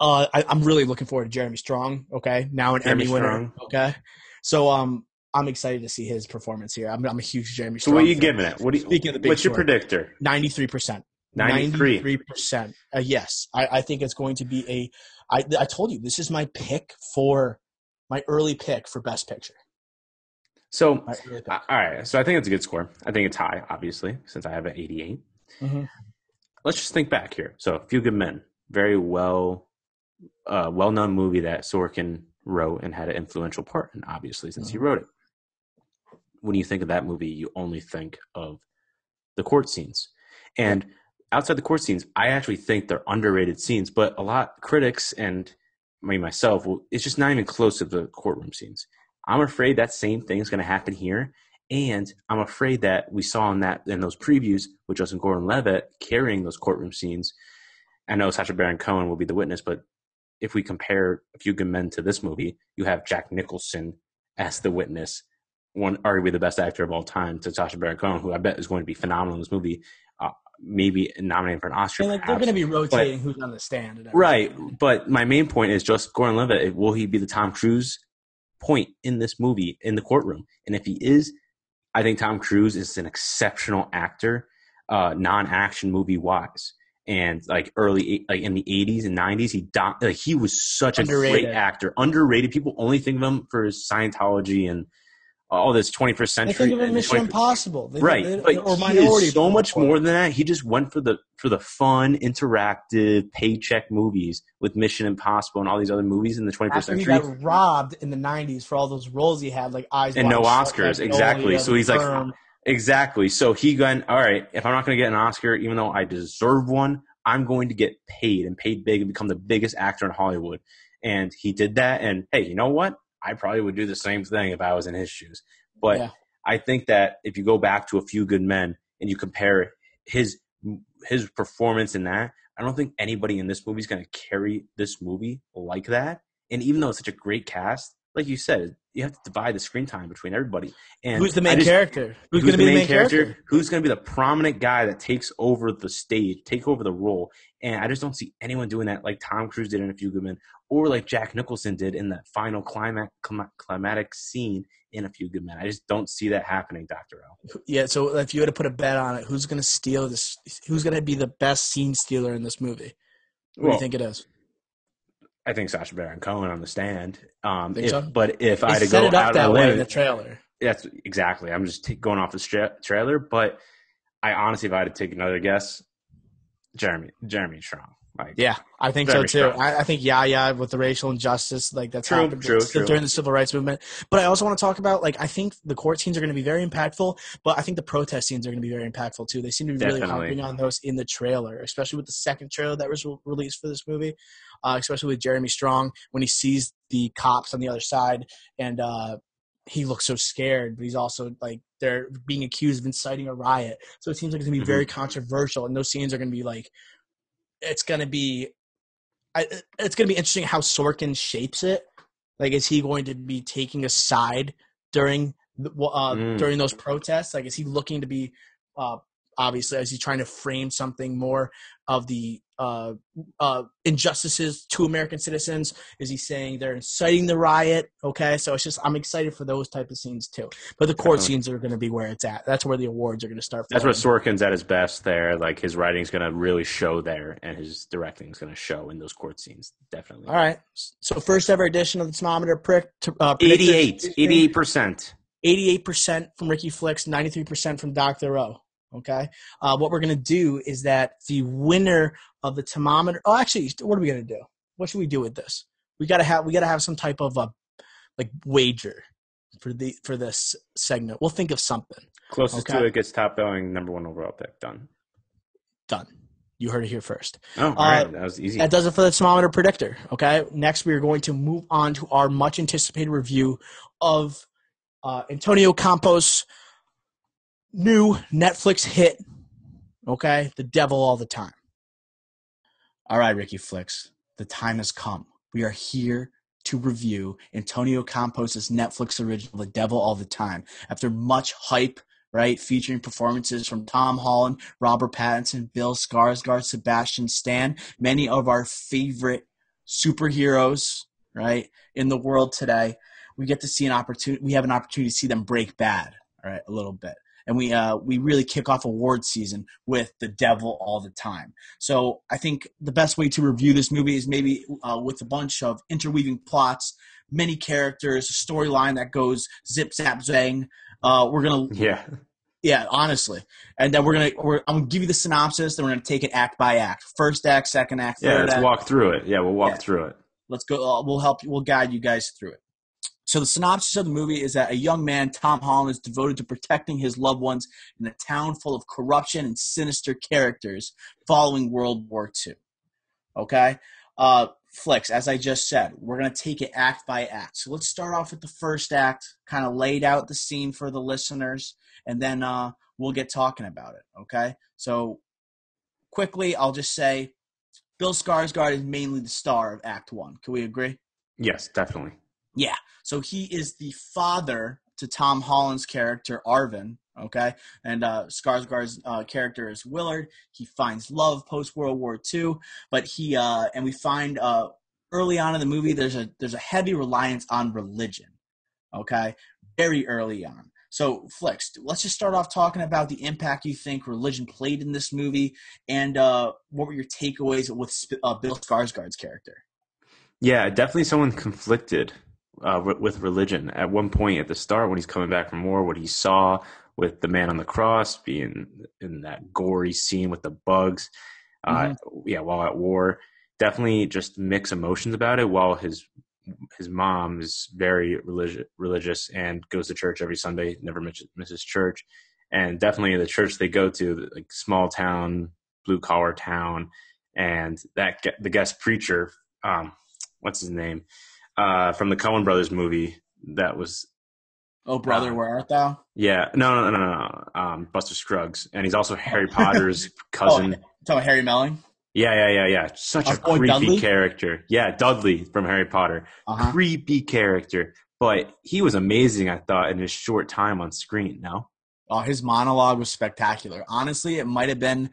uh, I, I'm really looking forward to Jeremy Strong, okay, now an Emmy winner, okay? So um, I'm excited to see his performance here. I'm, I'm a huge Jeremy Strong fan. So what are you giving it? What do you, Speaking of the big what's your short, predictor? ninety-three percent. ninety-three. ninety-three percent. Uh, yes, I, I think it's going to be a – I, I told you, this is my pick for – my early pick for Best Picture. So, all right. So, I think it's a good score. I think it's high, obviously, since I have an eighty-eight. Mm-hmm. Let's just think back here. So, A Few Good Men, very well uh, well-known movie that Sorkin wrote and had an influential part in, obviously, since mm-hmm. he wrote it. When you think of that movie, you only think of the court scenes. And – outside the court scenes, I actually think they're underrated scenes, but a lot of critics and I mean myself, well, it's just not even close to the courtroom scenes. I'm afraid that same thing is going to happen here, and I'm afraid that we saw in that in those previews with Joseph Gordon-Levitt carrying those courtroom scenes. I know Sacha Baron Cohen will be the witness, but if we compare A Few Good Men to this movie, you have Jack Nicholson as the witness, one arguably the best actor of all time, to Sacha Baron Cohen, who I bet is going to be phenomenal in this movie. Uh, maybe nominated for an Oscar. And like perhaps, they're going to be rotating but, who's on the stand. And right. But my main point is just Gordon-Levitt. Will he be the Tom Cruise point in this movie in the courtroom? And if he is, I think Tom Cruise is an exceptional actor, uh, non-action movie wise. And like early, like in the eighties and nineties, he do- like he was such underrated. A great actor. Underrated. People only think of him for his Scientology and all this twenty-first century. They think of him Mission Impossible. They, right. They, they, but or Minority. So much more than that. He just went for the for the fun, interactive, paycheck movies with Mission Impossible and all these other movies in the twenty-first After century. He got robbed in the nineties for all those roles he had, like Eyes and Wide Shut. No Oscars. Exactly. So he's firm. like, exactly. So he went, all right, if I'm not going to get an Oscar, even though I deserve one, I'm going to get paid and paid big and become the biggest actor in Hollywood. And he did that. And hey, you know what? I probably would do the same thing if I was in his shoes. But yeah. I think that if you go back to A Few Good Men and you compare his his performance in that, I don't think anybody in this movie is going to carry this movie like that. And even though it's such a great cast, like you said, you have to divide the screen time between everybody. And who's the main just, character? Who's, who's going to be the main, main character? character? Who's going to be the prominent guy that takes over the stage, take over the role? And I just don't see anyone doing that like Tom Cruise did in A Few Good Men or like Jack Nicholson did in that final climax, climatic scene in A Few Good Men. I just don't see that happening, Doctor O. Yeah, so if you had to put a bet on it, who's going to steal this? Who's going to be the best scene stealer in this movie? Who well, do you think it is? I think Sacha Baron Cohen on the stand. Um, if, so? But if I had to go out that way in the trailer, that's exactly. I'm just t- going off the tra- trailer, but I honestly, if I had to take another guess, Jeremy, Jeremy Strong. Like, yeah, I think so too. I, I think yeah, yeah, with the racial injustice, like that's true, happened true, true. during the civil rights movement. But I also want to talk about, like, I think the court scenes are going to be very impactful, but I think the protest scenes are going to be very impactful too. They seem to be Definitely. really hopping on those in the trailer, especially with the second trailer that was re- released for this movie, uh, especially with Jeremy Strong when he sees the cops on the other side and uh, he looks so scared, but he's also like they're being accused of inciting a riot. So it seems like it's going to be mm-hmm. very controversial, and those scenes are going to be like. It's gonna be, I, it's gonna be interesting how Sorkin shapes it. Like, is he going to be taking a side during the, uh, mm. during those protests? Like, is he looking to be, uh, obviously, is he trying to frame something more of the uh, uh, injustices to American citizens? Is he saying they're inciting the riot? Okay, so it's just I'm excited for those type of scenes too. But the court Definitely. scenes are going to be where it's at. That's where the awards are going to start. That's where Sorkin's at his best. There, like his writing's going to really show there, and his directing's going to show in those court scenes. Definitely. All right. So first ever edition of the Thermometer Prick. Uh, eighty-eight, eighty-eight percent. Eighty-eight percent from Ricky Flicks. Ninety-three percent from Doctor O. Okay. Uh, what we're going to do is that the winner of the thermometer. Oh, actually, what are we going to do? What should we do with this? We got to have, we got to have some type of a like wager for the, for this segment. We'll think of something. Closest okay? to it gets top billing number one overall pick. Done. Done. You heard it here first. Oh, all right. Uh, that was easy. That does it for the thermometer predictor. Okay. Next, we are going to move on to our much anticipated review of uh, Antonio Campos' new Netflix hit, okay, The Devil All the Time. All right, Ricky Flicks, the time has come. We are here to review Antonio Campos' Netflix original, The Devil All the Time. After much hype, right, featuring performances from Tom Holland, Robert Pattinson, Bill Skarsgård, Sebastian Stan, many of our favorite superheroes, right, in the world today, we get to see an opportunity. We have an opportunity to see them break bad, all right, a little bit. And we uh, we really kick off award season with The Devil All the Time. So I think the best way to review this movie is maybe uh, with a bunch of interweaving plots, many characters, a storyline that goes zip, zap, zang. Uh, we're gonna yeah yeah honestly, and then we're gonna we're, I'm gonna give you the synopsis. Then we're gonna take it act by act. First act, second act, third act. Yeah, let's act. walk through it. Yeah, we'll walk yeah. through it. Let's go. Uh, we'll help. We'll guide you guys through it. So the synopsis of the movie is that a young man, Tom Holland, is devoted to protecting his loved ones in a town full of corruption and sinister characters following World War Two. Okay? Uh, Flicks, as I just said, we're going to take it act by act. So let's start off with the first act, kind of laid out the scene for the listeners, and then uh, we'll get talking about it. Okay? So quickly, I'll just say Bill Skarsgård is mainly the star of Act One. Can we agree? Yes, definitely. Yeah, so he is the father to Tom Holland's character, Arvin, okay? And uh, Skarsgård's uh, character is Willard. He finds love post-World War Two, but he uh, – and we find uh, early on in the movie there's a there's a heavy reliance on religion, okay, very early on. So, Flicks, let's just start off talking about the impact you think religion played in this movie and uh, what were your takeaways with uh, Bill Skarsgård's character? Yeah, definitely someone conflicted. Uh, with religion. At one point at the start when he's coming back from war, what he saw with the man on the cross being in that gory scene with the bugs, uh, mm-hmm. yeah, while at war, definitely just mixed emotions about it, while his his mom is very religi- religious and goes to church every Sunday, never misses church. And definitely the church they go to, like small town, blue-collar town, and that the guest preacher, um, what's his name? Uh, from the Coen Brothers movie that was... Oh, Brother, uh, Where Art Thou? Yeah. No, no, no, no, no. Um, Buster Scruggs. And he's also Harry Potter's cousin. Oh, talking about Harry Melling? Yeah, yeah, yeah, yeah. Such uh, a creepy Dudley? character. Yeah, Dudley from Harry Potter. Uh-huh. Creepy character. But he was amazing, I thought, in his short time on screen, no? Oh, his monologue was spectacular. Honestly, it might have been...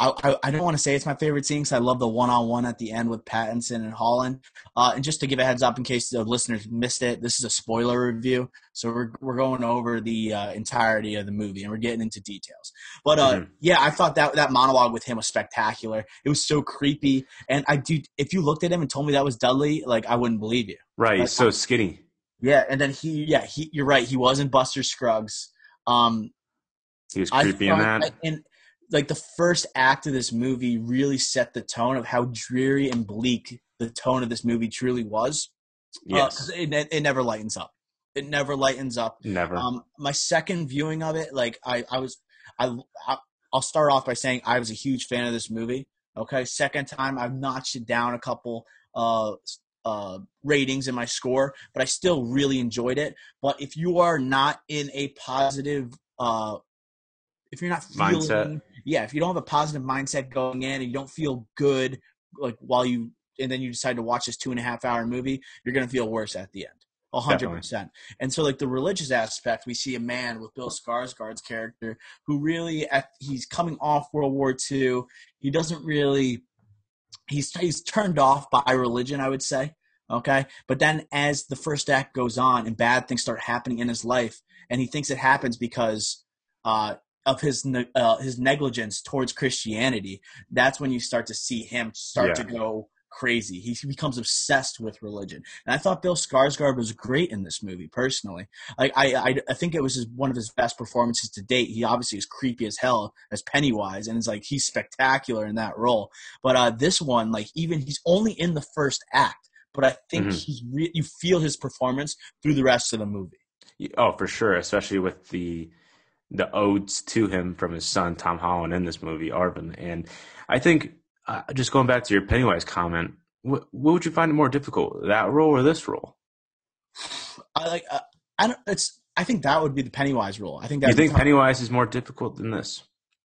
I, I I don't want to say it's my favorite scene because I love the one-on-one at the end with Pattinson and Holland. Uh, and just to give a heads up in case the listeners missed it, this is a spoiler review. So we're we're going over the uh, entirety of the movie and we're getting into details. But uh, mm-hmm. yeah, I thought that that monologue with him was spectacular. It was so creepy. And I do if you looked at him and told me that was Dudley, like I wouldn't believe you. Right, he's so I, skinny. Yeah, and then he yeah he you're right. He was in Buster Scruggs. Um, he was creepy I, in that. I, and, like the first act of this movie really set the tone of how dreary and bleak the tone of this movie truly was. Yes. Uh, it, it never lightens up. It never lightens up. Never. Um, my second viewing of it, like I, I was, I, I, I'll start off by saying I was a huge fan of this movie. Okay. Second time I've notched it down a couple, uh, uh, ratings in my score, but I still really enjoyed it. But if you are not in a positive, uh, if you're not feeling, mindset. yeah, if you don't have a positive mindset going in and you don't feel good, like while you, and then you decide to watch this two and a half hour movie, you're going to feel worse at the end. A hundred percent. And so like the religious aspect, we see a man with Bill Skarsgård's character who really, at, he's coming off World War Two. He doesn't really, he's, he's turned off by religion, I would say. Okay. But then as the first act goes on and bad things start happening in his life, and he thinks it happens because, uh, of his uh, his negligence towards Christianity, that's when you start to see him start yeah. to go crazy. He becomes obsessed with religion. And I thought Bill Skarsgård was great in this movie, personally. Like I, I, I think it was his, one of his best performances to date. He obviously is creepy as hell as Pennywise, and it's like he's spectacular in that role. But uh, this one, like even he's only in the first act, but I think mm-hmm. he's re- you feel his performance through the rest of the movie. Oh, for sure, especially with the. the odes to him from his son, Tom Holland, in this movie, Arvin. And I think, uh, just going back to your Pennywise comment, wh- what would you find more difficult, that role or this role? I like, uh, I don't, it's, I think that would be the Pennywise role. I think that You think Pennywise is more difficult than this?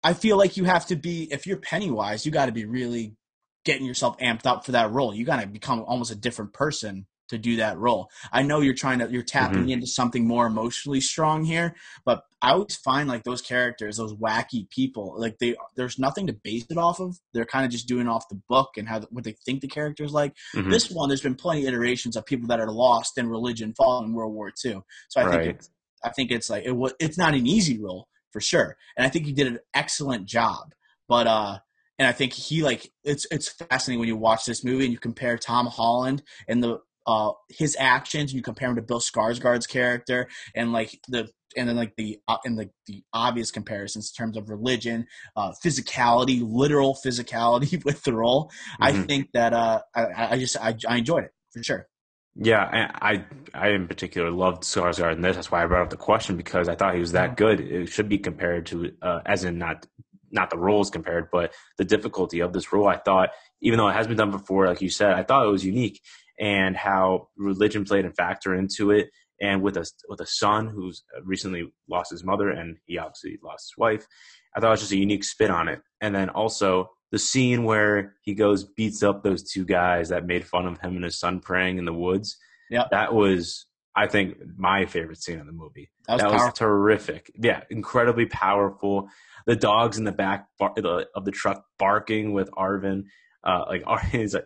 I feel like you have to be, if you're Pennywise, you got to be really getting yourself amped up for that role. You got to become almost a different person to do that role. I know you're trying to, you're tapping mm-hmm. into something more emotionally strong here, but I always find like those characters, those wacky people, like they, there's nothing to base it off of. They're kind of just doing off the book and how, what they think the character is like. Mm-hmm. This one, there's been plenty of iterations of people that are lost in religion following World War Two. So I right. think it's, I think it's like, it was, it's not an easy role for sure. And I think he did an excellent job, but, uh, and I think he like, it's, it's fascinating when you watch this movie and you compare Tom Holland and the, Uh, his actions, you compare him to Bill Skarsgård's character, and like the, and then like the, uh, and like the obvious comparisons in terms of religion, uh, physicality, literal physicality with the role. Mm-hmm. I think that uh, I, I just I, I enjoyed it for sure. Yeah, I I in particular loved Skarsgård in this. That's why I brought up the question, because I thought he was that good. It should be compared to, uh, as in not not the roles compared, but the difficulty of this role. I thought, even though it has been done before, like you said, I thought it was unique. And how religion played a factor into it, and with a with a son who's recently lost his mother, and he obviously lost his wife. I thought it was just a unique spin on it. And then also the scene where he goes beats up those two guys that made fun of him and his son praying in the woods. Yeah, that was, I think, my favorite scene in the movie. That was, that was terrific. Yeah, incredibly powerful. The dogs in the back bar- of the truck barking with Arvin. Uh, like,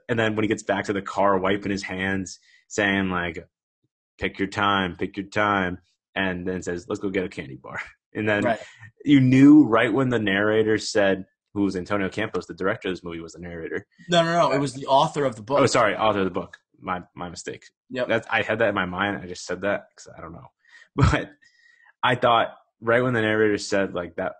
and then when he gets back to the car, wiping his hands, saying like, "Pick your time, pick your time," and then says, "Let's go get a candy bar." And then right. you knew right when the narrator said, who was Antonio Campos, the director of this movie, was the narrator. No, no, no, uh, it was the author of the book. Oh, sorry, author of the book. My my mistake. Yep. That's, I had that in my mind. I just said that because I don't know, but I thought right when the narrator said like that.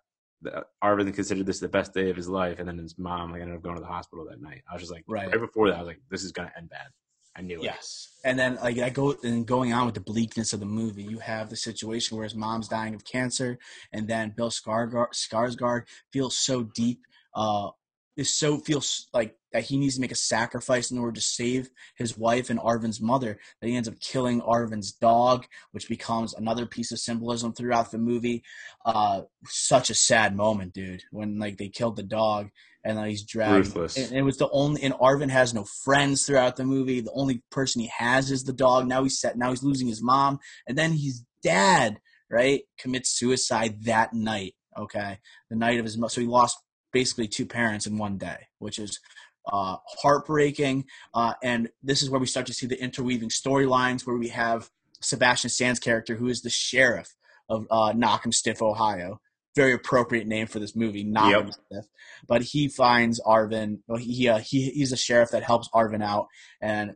Arvin considered this the best day of his life, and then his mom like ended up going to the hospital that night. I was just like, right, right before that, I was like, this is going to end bad. I knew yes. it. Yes, and then like I go and going on with the bleakness of the movie, you have the situation where his mom's dying of cancer, and then Bill Skarsgård, Skarsgård feels so deep, uh, is so feels like that he needs to make a sacrifice in order to save his wife and Arvin's mother, that he ends up killing Arvin's dog, which becomes another piece of symbolism throughout the movie. Uh, such a sad moment, dude, when like they killed the dog and like, he's dragged. Ruthless. And it was the only, and Arvin has no friends throughout the movie. The only person he has is the dog. Now he's set, now he's losing his mom. And then his dad, right, commits suicide that night. Okay. The night of his mother. So he lost basically two parents in one day, which is, Uh, heartbreaking, uh, and this is where we start to see the interweaving storylines where we have Sebastian Stan's character, who is the sheriff of uh, Knock'em Stiff, Ohio. Very appropriate name for this movie, Knock'em yep. Stiff. But he finds Arvin. Well, he uh, he he's a sheriff that helps Arvin out, and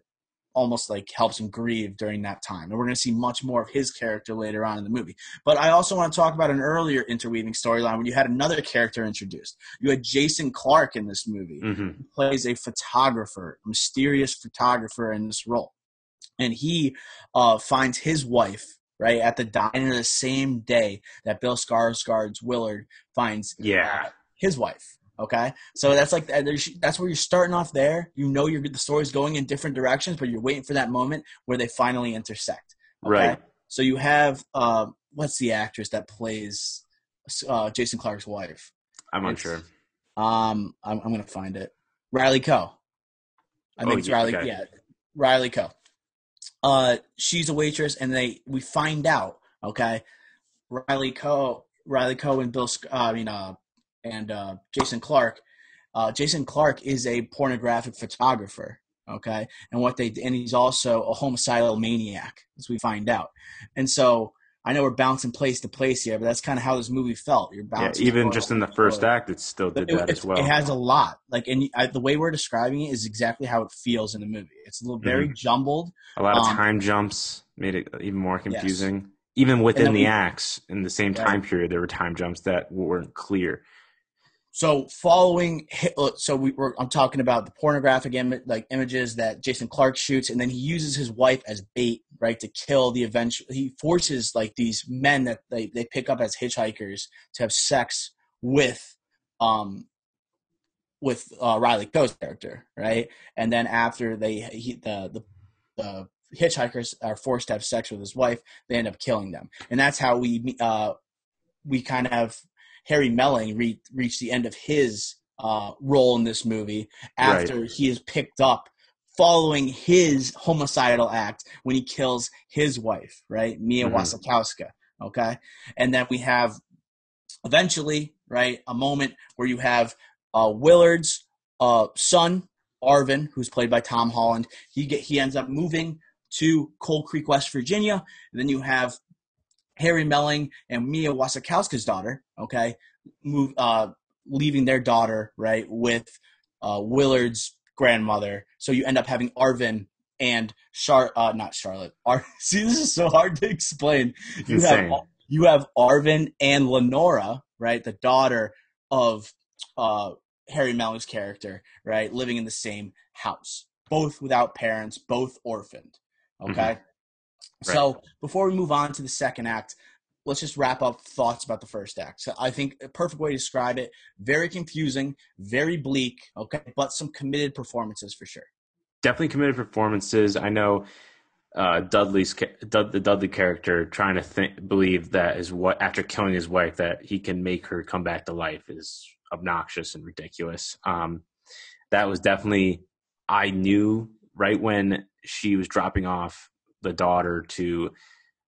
almost like helps him grieve during that time. And we're going to see much more of his character later on in the movie. But I also want to talk about an earlier interweaving storyline when you had another character introduced. You had Jason Clarke in this movie, mm-hmm. who plays a photographer, a mysterious photographer in this role. And he uh, finds his wife, right, at the diner the same day that Bill Skarsgård's Willard finds yeah. uh, his wife. Okay, so that's like that's where you're starting off there. You know, you're the story's going in different directions, but you're waiting for that moment where they finally intersect. Okay? Right. So you have uh, what's the actress that plays uh, Jason Clarke's wife? I'm it's, unsure. Um, I'm, I'm gonna find it. Riley Coe. I think oh, it's yeah, Riley. Okay. Yeah, Riley Coe. Uh, she's a waitress, and they we find out. Okay, Riley Coe, Riley Coe, and Bill. Uh, I mean, uh. and uh, Jason Clarke. Uh, Jason Clarke is a pornographic photographer, okay? And what they and he's also a homicidal maniac, as we find out. And so I know we're bouncing place to place here, but that's kind of how this movie felt. You're bouncing. Yeah, even just in the first act, it still did that as well. It has a lot. Like, and I, the way we're describing it is exactly how it feels in the movie. It's a little very mm-hmm. jumbled. A lot of um, time jumps made it even more confusing. Yes. Even within the we, acts, in the same time right. period, there were time jumps that weren't clear. So following, so we were, I'm talking about the pornographic Im- like images that Jason Clarke shoots, and then he uses his wife as bait, right, to kill the eventual. He forces like these men that they, they pick up as hitchhikers to have sex with, um, with uh, Riley Coe's character, right, and then after they he, the the. the hitchhikers are forced to have sex with his wife, they end up killing them. And that's how we uh, we kind of have Harry Melling re- reach the end of his uh, role in this movie after right. he is picked up following his homicidal act when he kills his wife, right? Mia mm-hmm. Wasikowska, okay? And then we have eventually, right, a moment where you have uh, Willard's uh, son, Arvin, who's played by Tom Holland. He get, he ends up moving to Coal Creek, West Virginia. And then you have Harry Melling and Mia Wasikowska's daughter, okay, move, uh, leaving their daughter, right, with uh, Willard's grandmother. So you end up having Arvin and Char, uh, not Charlotte. Ar- See, this is so hard to explain. You have, you have Arvin and Lenora, right, the daughter of uh, Harry Melling's character, right, living in the same house, both without parents, both orphaned. Okay. Mm-hmm. Right. So before we move on to the second act, let's just wrap up thoughts about the first act. So I think a perfect way to describe it, very confusing, very bleak. Okay. But some committed performances for sure. Definitely committed performances. I know uh, Dudley's, the Dudley character trying to think, believe that is what, after killing his wife, that he can make her come back to life is obnoxious and ridiculous. Um, that was definitely, I knew right when she was dropping off the daughter to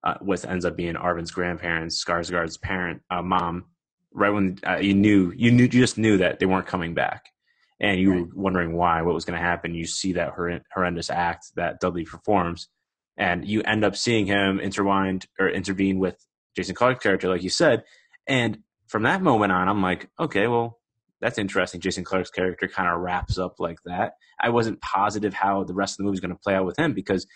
uh, what ends up being Arvin's grandparents, Skarsgård's parent, uh, mom, right when uh, you knew, you knew, you just knew that they weren't coming back, and you right. were wondering why, what was going to happen. You see that hor- horrendous act that Dudley performs, and you end up seeing him intertwined or intervene with Jason Clarke's character, like you said, and from that moment on, I'm like, okay, well, that's interesting. Jason Clarke's character kind of wraps up like that. I wasn't positive how the rest of the movie was going to play out with him, because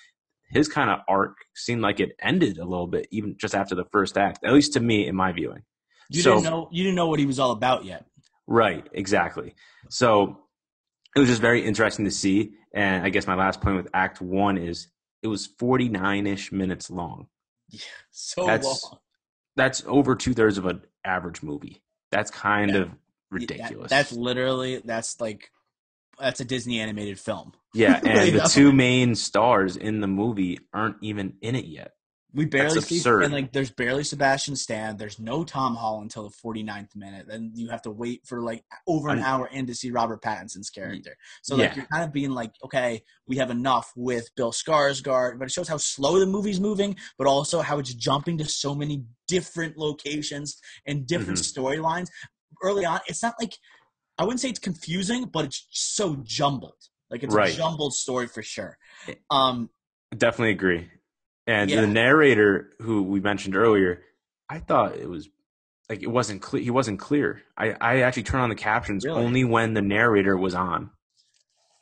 his kind of arc seemed like it ended a little bit, even just after the first act, at least to me in my viewing. You so, didn't know you didn't know what he was all about yet. Right, exactly. So it was just very interesting to see. And I guess my last point with Act One is it was forty-nine-ish minutes long. Yeah, so that's, long. That's over two-thirds of an average movie. That's kind yeah. of ridiculous. That, that's literally that's like that's a Disney animated film. Yeah, and the two main stars in the movie aren't even in it yet. We barely that's see absurd. And like there's barely Sebastian Stan, there's no Tom Holland until the forty-ninth minute. Then you have to wait for like over an hour in to see Robert Pattinson's character. So like yeah. you're kind of being like, okay, we have enough with Bill Skarsgård, but it shows how slow the movie's moving, but also how it's jumping to so many different locations and different mm-hmm. storylines. Early on, it's not like I wouldn't say it's confusing, but it's so jumbled. Like it's right. a jumbled story for sure. Um, Definitely agree. And yeah. the narrator, who we mentioned earlier, I thought it was like it wasn't clear. He wasn't clear. I, I actually turned on the captions really? only when the narrator was on.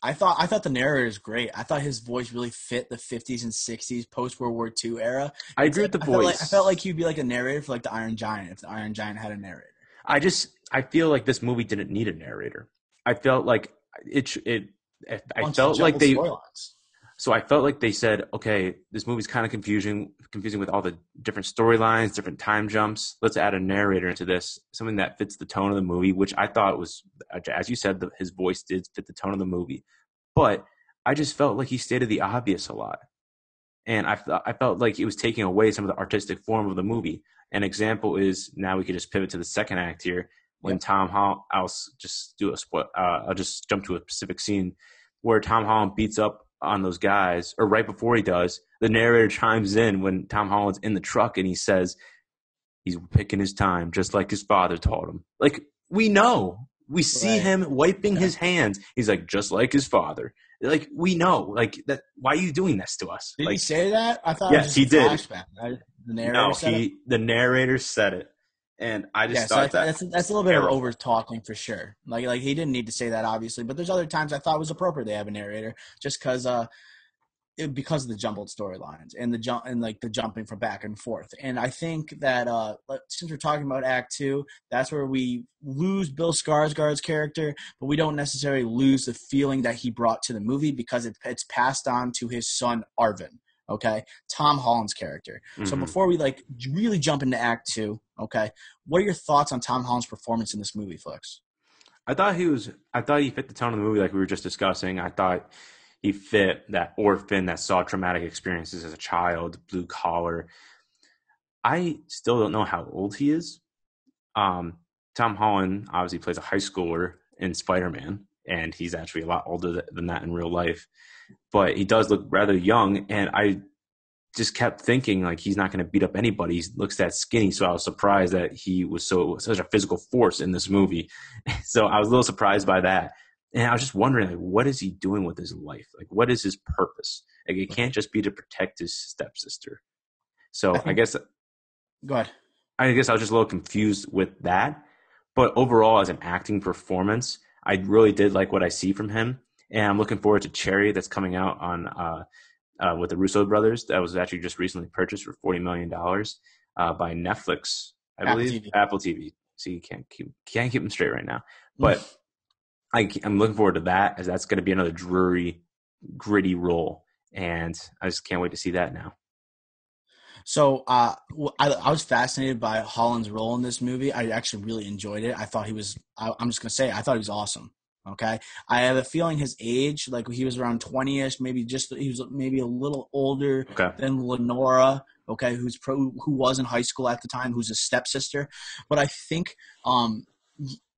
I thought I thought the narrator is great. I thought his voice really fit the fifties and sixties post World War Two era. I agree with the voice. Like, I felt like he'd be like a narrator for like the Iron Giant if the Iron Giant had a narrator. I just I feel like this movie didn't need a narrator. I felt like it it I felt like they storylines. So I felt like they said, okay, this movie's kind of confusing confusing with all the different storylines, different time jumps. Let's add a narrator into this, something that fits the tone of the movie, which I thought was, as you said, the, his voice did fit the tone of the movie. But I just felt like he stated the obvious a lot. And I, I felt like it was taking away some of the artistic form of the movie. An example is, now we could just pivot to the second act here, when Tom Holland, I'll just, do a, uh, I'll just jump to a specific scene where Tom Holland beats up on those guys, or right before he does, the narrator chimes in when Tom Holland's in the truck and he says he's picking his time just like his father taught him. Like, we know. We see right. him wiping yeah. his hands. He's like, just like his father. Like, we know. Like, that. Why are you doing this to us? Did like, he say that? I thought yes, it was just a flashback. Yes, he did. The narrator no, said he, it? The narrator said it. And I just yeah, thought so I that that's, that's a little bit terrible. Of over talking for sure. Like, like he didn't need to say that obviously, but there's other times I thought it was appropriate they have a narrator just because, uh, it, because of the jumbled storylines and the jump and like the jumping from back and forth. And I think that uh, since we're talking about Act Two, that's where we lose Bill Skarsgård's character, but we don't necessarily lose the feeling that he brought to the movie because it, it's passed on to his son Arvin. Okay, Tom Holland's character. Mm-hmm. So before we like really jump into Act Two, okay, what are your thoughts on Tom Holland's performance in this movie, Flex? I thought he was. I thought he fit the tone of the movie, like we were just discussing. I thought he fit that orphan that saw traumatic experiences as a child, blue collar. I still don't know how old he is. Um, Tom Holland obviously plays a high schooler in Spider-Man, and he's actually a lot older than that in real life. But he does look rather young, and I just kept thinking, like, he's not going to beat up anybody. He looks that skinny, so I was surprised that he was so such a physical force in this movie. So I was a little surprised by that. And I was just wondering, like, what is he doing with his life? Like, what is his purpose? Like, it can't just be to protect his stepsister. So I, think, I guess – Go ahead. I guess I was just a little confused with that. But overall, as an acting performance, I really did like what I see from him. And I'm looking forward to Cherry that's coming out on uh, uh, with the Russo brothers. That was actually just recently purchased for forty million dollars uh, by Netflix, I Apple believe. T V. Apple T V. See, you can't keep can't keep them straight right now. But I, I'm looking forward to that, as that's going to be another dreary, gritty role. And I just can't wait to see that now. So uh, I, I was fascinated by Holland's role in this movie. I actually really enjoyed it. I thought he was – I'm just going to say I thought he was awesome. Okay, I have a feeling his age, like he was around twenty-ish, maybe just he was maybe a little older okay. than Lenora, okay, who's pro, who was in high school at the time, who's his stepsister. But I think um,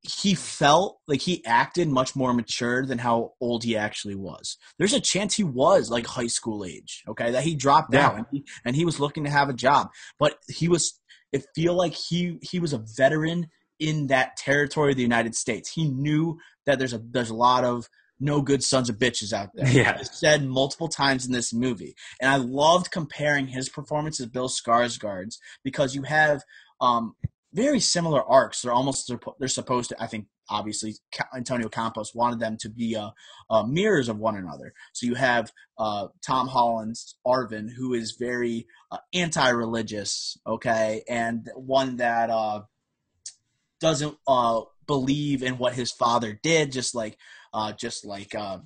he felt like he acted much more mature than how old he actually was. There's a chance he was like high school age, okay, that he dropped yeah. out and he, and he was looking to have a job, but he was. It feel like he he was a veteran in that territory of the United States. He knew that there's a there's a lot of no good sons of bitches out there. Yeah. It's said multiple times in this movie. And I loved comparing his performance to Bill Skarsgård's because you have um, very similar arcs. They're almost they're supposed to, I think, obviously, Antonio Campos wanted them to be uh, uh, mirrors of one another. So you have uh, Tom Holland's Arvin, who is very uh, anti-religious, okay, and one that uh, doesn't uh, – believe in what his father did, just like uh, just like uh,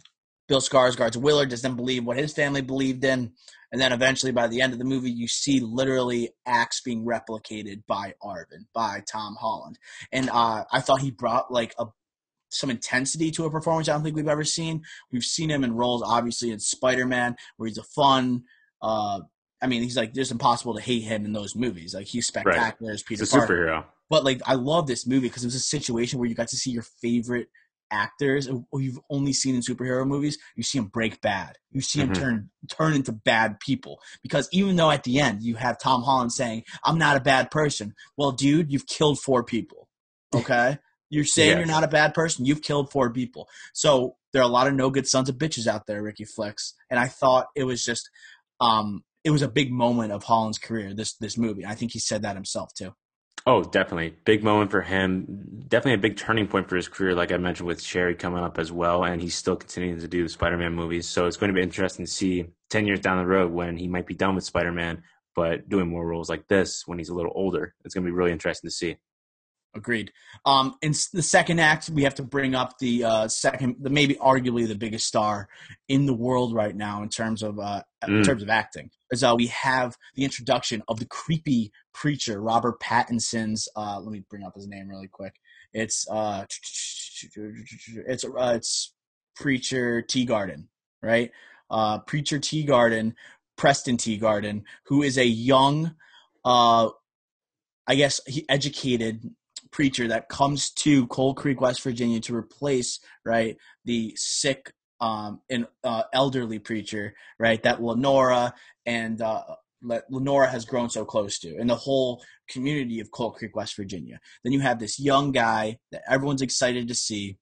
Bill Skarsgård's Willard doesn't believe what his family believed in. And then eventually by the end of the movie, you see literally acts being replicated by Arvin, by Tom Holland. And uh, I thought he brought like a some intensity to a performance I don't think we've ever seen. We've seen him in roles, obviously, in Spider-Man, where he's a fun uh, – I mean, he's like – it's impossible to hate him in those movies. Like, he's spectacular right. as Peter Parker. He's a superhero. But, like, I love this movie because it was a situation where you got to see your favorite actors who you've only seen in superhero movies. You see them break bad. You see them mm-hmm. turn turn into bad people. Because even though at the end you have Tom Holland saying, I'm not a bad person. Well, dude, you've killed four people, okay? You're saying yes. you're not a bad person. You've killed four people. So there are a lot of no good sons of bitches out there, Ricky Flex. And I thought it was just um, – it was a big moment of Holland's career, this this movie. I think he said that himself too. Oh, definitely. Big moment for him. Definitely a big turning point for his career, like I mentioned, with Sherry coming up as well, and he's still continuing to do Spider-Man movies. So it's going to be interesting to see ten years down the road when he might be done with Spider-Man, but doing more roles like this when he's a little older. It's going to be really interesting to see. Agreed. Um, in the second act, we have to bring up the uh, second, the maybe arguably the biggest star in the world right now in terms of uh, mm. in terms of acting. As uh, we have the introduction of the creepy preacher, Robert Pattinson's. Uh, let me bring up his name really quick. It's uh, it's uh, it's Preacher Teagarden, right? Uh, Preacher Teagarden, Preston Teagarden, who is a young, uh, I guess he educated. preacher that comes to Coal Creek, West Virginia to replace, right, the sick um, and uh, elderly preacher, right, that Lenora and uh, Le- Lenora has grown so close to, and the whole community of Coal Creek, West Virginia. Then you have this young guy that everyone's excited to see,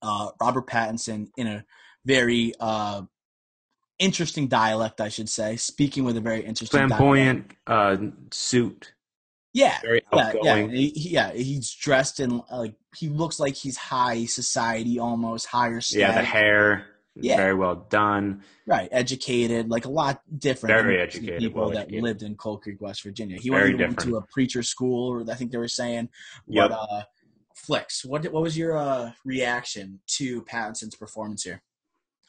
uh, Robert Pattinson, in a very uh, interesting dialect, I should say, speaking with a very interesting flamboyant uh, suit. Yeah, yeah, yeah, he, yeah. He's dressed in like he looks like he's high society, almost higher status. Yeah, the hair, yeah. very well done. Right, educated, like a lot different. Very than educated people well that educated. lived in Coal Creek, West Virginia. He very went different. to a preacher school, or I think they were saying. Yep. But uh, Flicks, what what was your uh, reaction to Pattinson's performance here?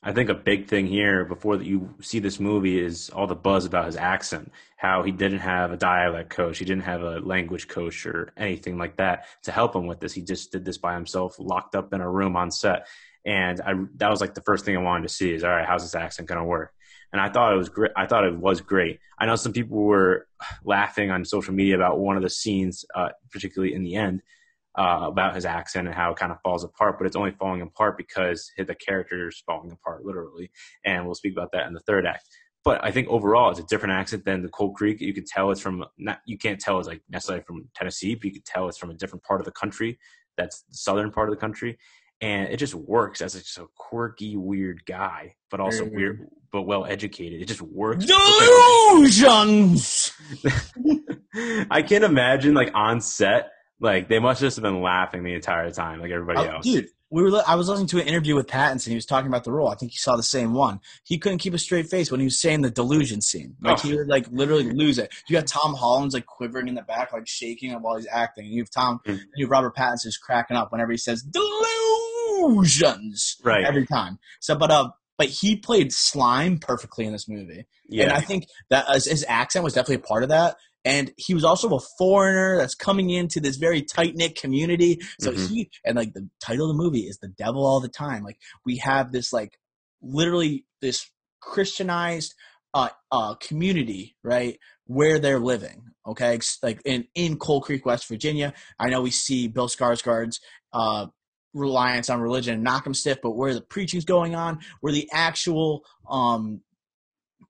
I think a big thing here before that you see this movie is all the buzz about his accent, how he didn't have a dialect coach. He didn't have a language coach or anything like that to help him with this. He just did this by himself, locked up in a room on set. And I, that was like the first thing I wanted to see is, all right, how's this accent going to work? And I thought it was great. I thought it was great. I know some people were laughing on social media about one of the scenes, uh, particularly in the end, Uh, about his accent and how it kind of falls apart, but it's only falling apart because the character is falling apart, literally. And we'll speak about that in the third act. But I think overall, it's a different accent than the Coal Creek. You can tell it's from not. You can't tell it's like necessarily from Tennessee, but you can tell it's from a different part of the country. That's the southern part of the country, and it just works as it's a quirky, weird guy, but also mm-hmm. weird, but well educated. It just works. Delusions. I can't imagine like on set. Like, they must just have been laughing the entire time, like everybody oh, else. Dude, we were, I was listening to an interview with Pattinson. He was talking about the role. I think he saw the same one. He couldn't keep a straight face when he was saying the delusion scene. Like, oh. he would, like, literally lose it. You got Tom Holland's, like, quivering in the back, like, shaking while he's acting. And you have Tom, mm-hmm. you have Robert Pattinson's cracking up whenever he says delusions. Right. Every time. So, but, uh, but he played slime perfectly in this movie. Yeah. And I think that uh, his accent was definitely a part of that. And he was also a foreigner that's coming into this very tight-knit community. So mm-hmm. he – and, like, the title of the movie is The Devil All the Time. Like, we have this, like, literally this Christianized uh, uh, community, right, where they're living, okay, like in, in Coal Creek, West Virginia. I know we see Bill Skarsgård's uh, reliance on religion and knock 'em stiff, but where the preaching's going on, where the actual um,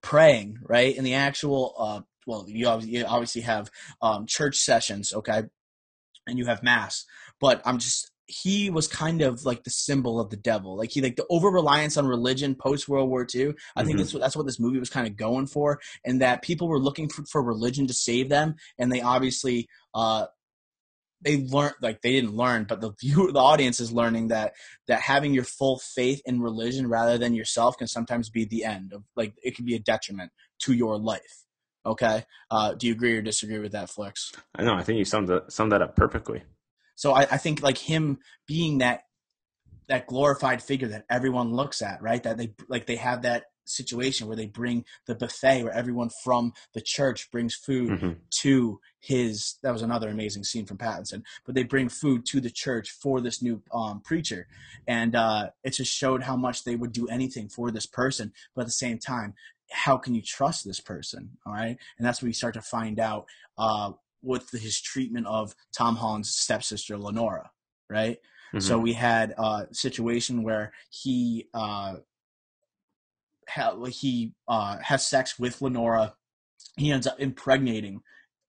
praying, right, and the actual uh, – well, you obviously have um, church sessions, okay, and you have mass. But I'm just – he was kind of like the symbol of the devil. Like he – like the over-reliance on religion post-World War Two, I mm-hmm. think that's what, that's what this movie was kind of going for, and that people were looking for, for religion to save them, and they obviously uh, – they learned, like they didn't learn, but the viewer, the audience is learning that that having your full faith in religion rather than yourself can sometimes be the end of – like it can be a detriment to your life. Okay. Uh, do you agree or disagree with that, Flex? I know. I think you summed that, summed that up perfectly. So I, I think like him being that that glorified figure that everyone looks at, right? That they like they have that situation where they bring the buffet where everyone from the church brings food mm-hmm. to his. That was another amazing scene from Pattinson. But they bring food to the church for this new um, preacher, and uh, it just showed how much they would do anything for this person. But at the same time, how can you trust this person? All right. And that's where you start to find out uh, with his treatment of Tom Holland's stepsister, Lenora. Right. Mm-hmm. So we had a situation where he, uh, ha- he uh, has sex with Lenora. He ends up impregnating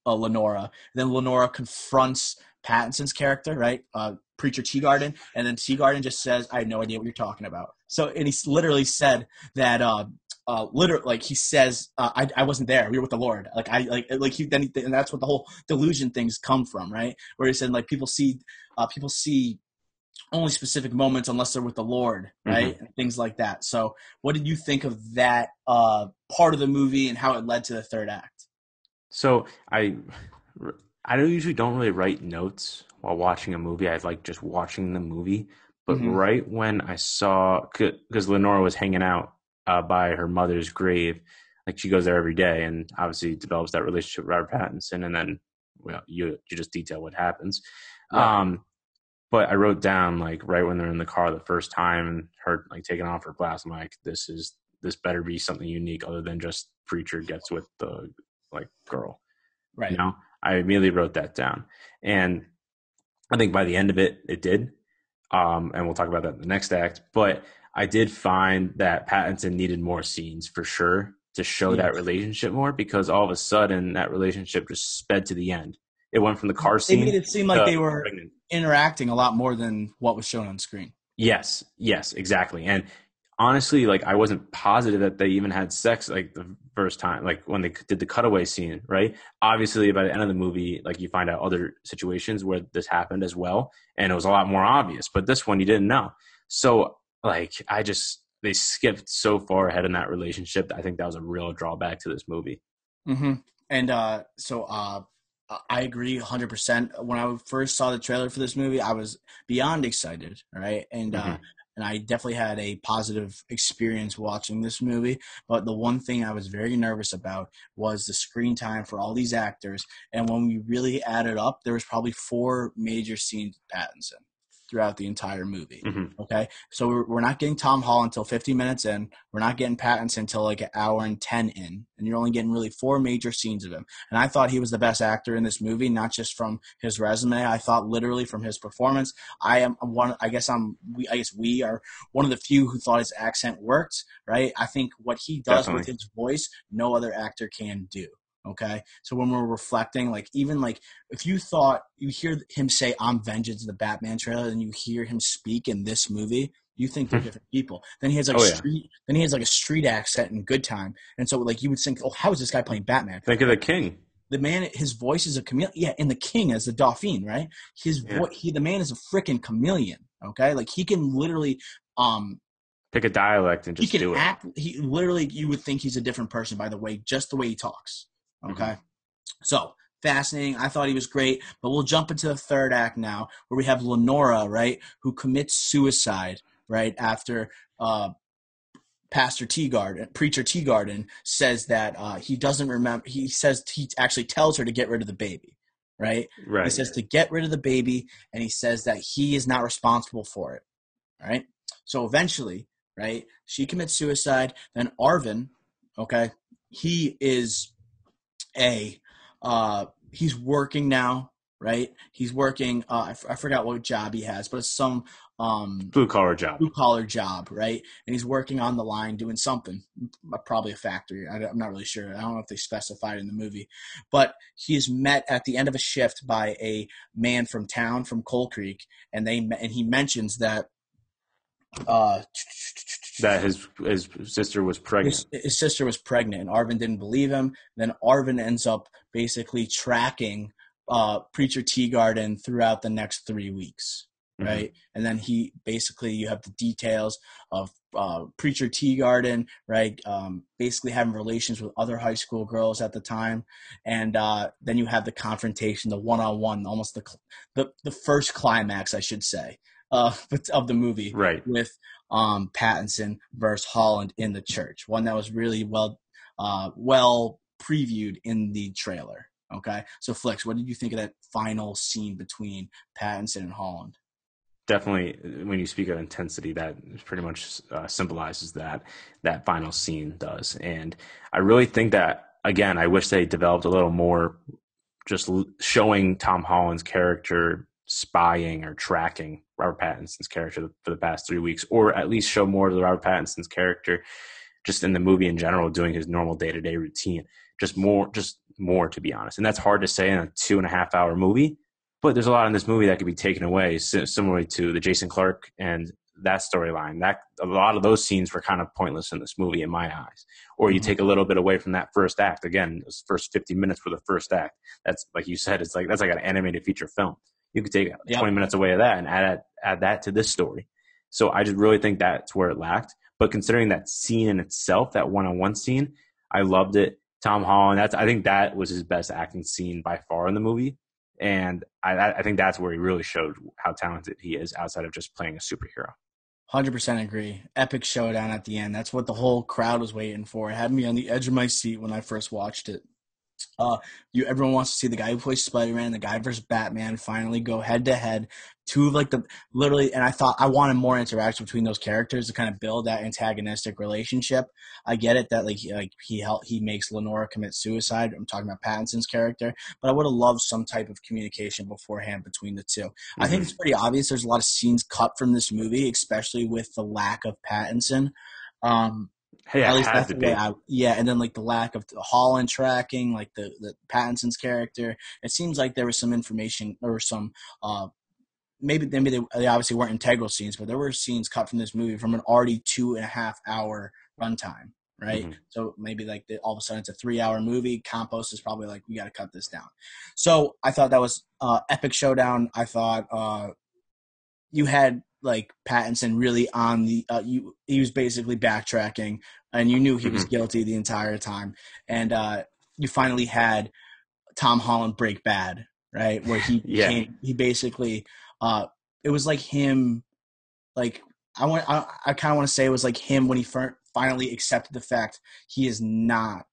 uh, Lenora. Then Lenora confronts Pattinson's character, right? Uh, Preacher Teagarden. And then Teagarden just says, I have no idea what you're talking about. So, and he literally said that, uh, uh, literally, like he says, uh, I, I wasn't there. We were with the Lord. Like I, like, like he, then he, and that's what the whole delusion things come from, right? Where he said, like, people see, uh, people see only specific moments unless they're with the Lord, right? Mm-hmm. And things like that. So what did you think of that uh, part of the movie and how it led to the third act? So I, I don't usually don't really write notes while watching a movie. I like just watching the movie. But mm-hmm. right when I saw, because Lenora was hanging out uh, by her mother's grave, like she goes there every day and obviously develops that relationship with Robert Pattinson, and then well, you you just detail what happens. Wow. Um, but I wrote down, like, right when they're in the car the first time, her like taking off her glass, I'm like, this is this better be something unique other than just preacher gets with the like girl, right? You know, I immediately wrote that down, and I think by the end of it, it did. Um, and we'll talk about that in the next act. But I did find that Pattinson needed more scenes for sure to show yes. that relationship more, because all of a sudden that relationship just sped to the end. It went from the car scene. They made it seem like they were pregnant. Interacting a lot more than what was shown on screen. Yes, yes, exactly. And honestly, like I wasn't positive that they even had sex like the first time, like when they did the cutaway scene, right? Obviously, by the end of the movie, like you find out other situations where this happened as well, and it was a lot more obvious. But this one, you didn't know. So, like, I just they skipped so far ahead in that relationship. I think that was a real drawback to this movie. Mm-hmm. And uh, so, uh, I agree one hundred percent. When I first saw the trailer for this movie, I was beyond excited, right? And mm-hmm. uh, and I definitely had a positive experience watching this movie. But the one thing I was very nervous about was the screen time for all these actors. And when we really added up, there was probably four major scenes with Pattinson throughout the entire movie. Mm-hmm. Okay, so we're, we're not getting Tom Holland until fifty minutes in. We're not getting Pattinson until like an hour and ten in, and you're only getting really four major scenes of him. And I thought he was the best actor in this movie, not just from his resume. I thought literally from his performance. I am one. I guess I'm. We, I guess we are one of the few who thought his accent worked. Right. I think what he does Definitely. With his voice, no other actor can do. Okay, so when we're reflecting, like even like if you thought you hear him say "I'm vengeance" in the Batman trailer, and you hear him speak in this movie, you think they're different people. Then he has like oh, street, yeah. then he has like a street accent in Good Time, and so like you would think, oh, how is this guy playing Batman? Think of the King. The man, his voice is a chameleon. Yeah, and the King as the Dauphin, right? His yeah. vo- he, the man is a freaking chameleon. Okay, like he can literally. um Pick a dialect and just he can do it. Act, he literally, you would think he's a different person by the way, just the way he talks. Okay, mm-hmm. So fascinating. I thought he was great, but we'll jump into the third act now where we have Lenora, right, who commits suicide, right, after uh, Pastor Teagarden, Preacher Teagarden says that uh, he doesn't remember, he says he actually tells her to get rid of the baby, right? Right. He says to get rid of the baby, and he says that he is not responsible for it, right? So eventually, right, she commits suicide, then Arvin, okay, he is... A, uh, he's working now, right? He's working. Uh, I, f- I forgot what job he has, but it's some um, blue collar job. Blue collar job, right? And he's working on the line, doing something, probably a factory. I, I'm not really sure. I don't know if they specified in the movie, but he is met at the end of a shift by a man from town, from Coal Creek, and they and he mentions that. Uh, that his his sister was pregnant. His, his sister was pregnant, and Arvin didn't believe him. Then Arvin ends up basically tracking uh, Preacher Teagarden throughout the next three weeks, right? Mm-hmm. And then he basically you have the details of uh, Preacher Teagarden, right? Um, basically having relations with other high school girls at the time, and uh, then you have the confrontation, the one-on-one, almost the the the first climax, I should say. Uh, of the movie right. with um, Pattinson versus Holland in the church, one that was really well uh, well previewed in the trailer. Okay, so Flex, what did you think of that final scene between Pattinson and Holland? Definitely, when you speak of intensity, that pretty much uh, symbolizes that that final scene does. And I really think that, again, I wish they developed a little more, just l- showing Tom Holland's character spying or tracking Robert Pattinson's character for the past three weeks, or at least show more to Robert Pattinson's character just in the movie in general, doing his normal day-to-day routine, just more, just more to be honest. And that's hard to say in a two and a half hour movie, but there's a lot in this movie that could be taken away similarly to the Jason Clarke and that storyline. That a lot of those scenes were kind of pointless in this movie in my eyes. Or you mm-hmm. take a little bit away from that first act. Again, those first fifty minutes were the first act. That's like you said, it's like that's like an animated feature film. You could take yep. twenty minutes away of that and add add that to this story. So I just really think that's where it lacked. But considering that scene in itself, that one-on-one scene, I loved it. Tom Holland, that's I think that was his best acting scene by far in the movie. And I, I think that's where he really showed how talented he is outside of just playing a superhero. one hundred percent agree. Epic showdown at the end. That's what the whole crowd was waiting for. It had me on the edge of my seat when I first watched it. Uh, you everyone wants to see the guy who plays Spider-Man and the guy versus Batman finally go head-to-head. Two of like the – literally – and I thought I wanted more interaction between those characters to kind of build that antagonistic relationship. I get it that like he, like he helped, he makes Lenora commit suicide. I'm talking about Pattinson's character. But I would have loved some type of communication beforehand between the two. Mm-hmm. I think it's pretty obvious there's a lot of scenes cut from this movie, especially with the lack of Pattinson. Um Hey, At I least that's the way I, yeah, and then like the lack of the Holland tracking, like the, the Pattinson's character. It seems like there was some information or some uh, maybe maybe they, they obviously weren't integral scenes, but there were scenes cut from this movie from an already two and a half hour runtime, right? Mm-hmm. So maybe like the, all of a sudden it's a three hour movie. Compost is probably like, we got to cut this down. So I thought that was uh, epic showdown. I thought uh, you had. Like Pattinson really on the uh, you he was basically backtracking, and you knew he was guilty the entire time, and uh, you finally had Tom Holland break bad, right, where he yeah. came, he basically uh, it was like him like I want I, I kind of want to say it was like him when he fir- finally accepted the fact he is not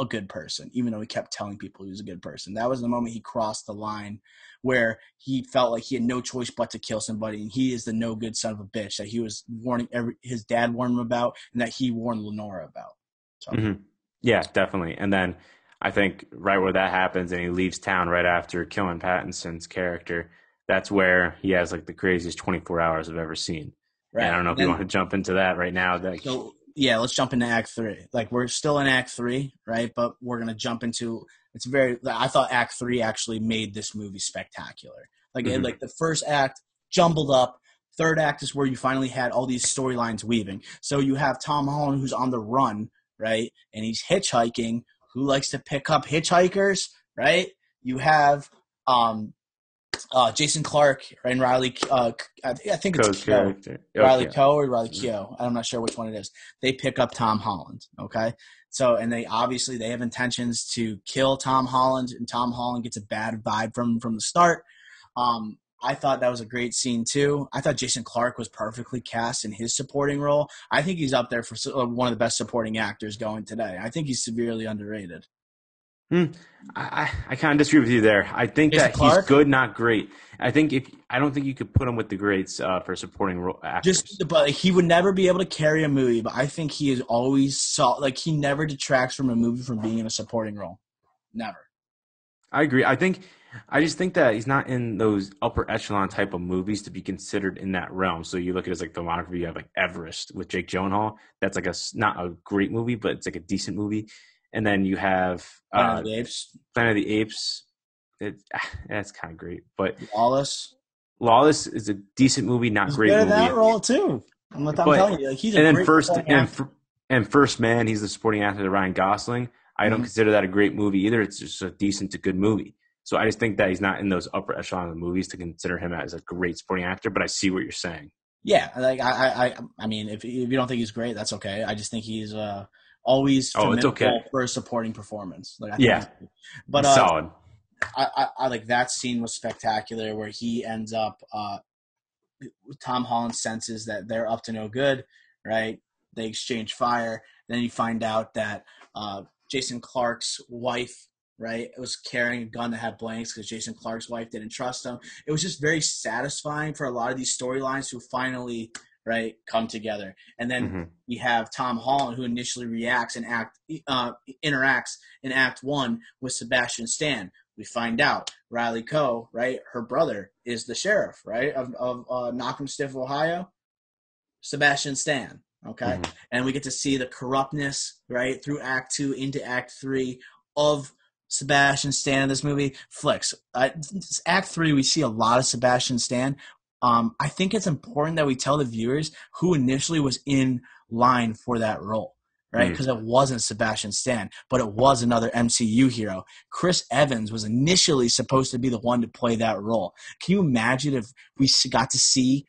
a good person, even though he kept telling people he was a good person. That was the moment he crossed the line where he felt like he had no choice but to kill somebody, and he is the no good son of a bitch that he was warning every, his dad warned him about, and that he warned Lenora about. So. Mm-hmm. Yeah, definitely. And then I think right where that happens and he leaves town right after killing Pattinson's character, that's where he has like the craziest twenty-four hours I've ever seen. Right. And I don't know if then, you want to jump into that right now. That, so, Yeah, let's jump into Act Three. Like we're still in Act Three, right? But we're gonna jump into. It's very. I thought Act Three actually made this movie spectacular. Like mm-hmm. it, like the first act jumbled up. Third act is where you finally had all these storylines weaving. So you have Tom Holland who's on the run, right? And he's hitchhiking. Who likes to pick up hitchhikers, right? You have um, uh, Jason Clark and Riley. Uh, I think it's Co's Keogh. Character. Riley okay. Coe or Riley Keogh. I'm not sure which one it is. They pick up Tom Holland. Okay, so and they obviously they have intentions to kill Tom Holland, and Tom Holland gets a bad vibe from from the start. Um, I thought that was a great scene too. I thought Jason Clark was perfectly cast in his supporting role. I think he's up there for one of the best supporting actors going today. I think he's severely underrated. Hmm. I, I kind of disagree with you there. I think Jason that Clark? He's good, not great. I think if I don't think you could put him with the greats uh, for supporting role actors. Just, but he would never be able to carry a movie. But I think he is always saw like he never detracts from a movie from being in a supporting role. Never. I agree. I think I just think that he's not in those upper echelon type of movies to be considered in that realm. So you look at his like filmography. You have like Everest with Jake Gyllenhaal. That's like a not a great movie, but it's like a decent movie. And then you have Planet uh, of the Apes. Planet of the Apes. It, that's kind of great, but Lawless. Lawless is a decent movie, not he's great movie. That role too. I'm, not, I'm but, telling you, like, he's a and then great first and, and First Man. He's the supporting actor to Ryan Gosling. I mm-hmm. don't consider that a great movie either. It's just a decent to good movie. So I just think that he's not in those upper echelon of the movies to consider him as a great supporting actor. But I see what you're saying. Yeah, like I, I, I mean, if, if you don't think he's great, that's okay. I just think he's. Uh, Always oh, it's okay. for a supporting performance. Like, I think yeah, but uh, solid. I, I, I like that scene was spectacular where he ends up. Uh, Tom Holland senses that they're up to no good, right? They exchange fire. Then you find out that uh, Jason Clark's wife, right, was carrying a gun that had blanks because Jason Clark's wife didn't trust him. It was just very satisfying for a lot of these storylines who finally. Right, come together, and then mm-hmm. we have Tom Holland who initially reacts and act uh, interacts in Act One with Sebastian Stan. We find out Riley Coe, right, her brother is the sheriff, right, of of uh, Knock'em Stiff, Ohio. Sebastian Stan, okay, mm-hmm. and we get to see the corruptness, right, through Act Two into Act Three of. Sebastian Stan in this movie flicks. Uh, Act Three, we see a lot of Sebastian Stan. um, I think it's important that we tell the viewers who initially was in line for that role, right? Because mm. it wasn't Sebastian Stan, but it was another M C U hero. Chris Evans was initially supposed to be the one to play that role. Can you imagine if we got to see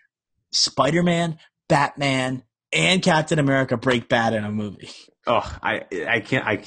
Spider-Man, Batman, and Captain America break bad in a movie? Oh, I I can't. I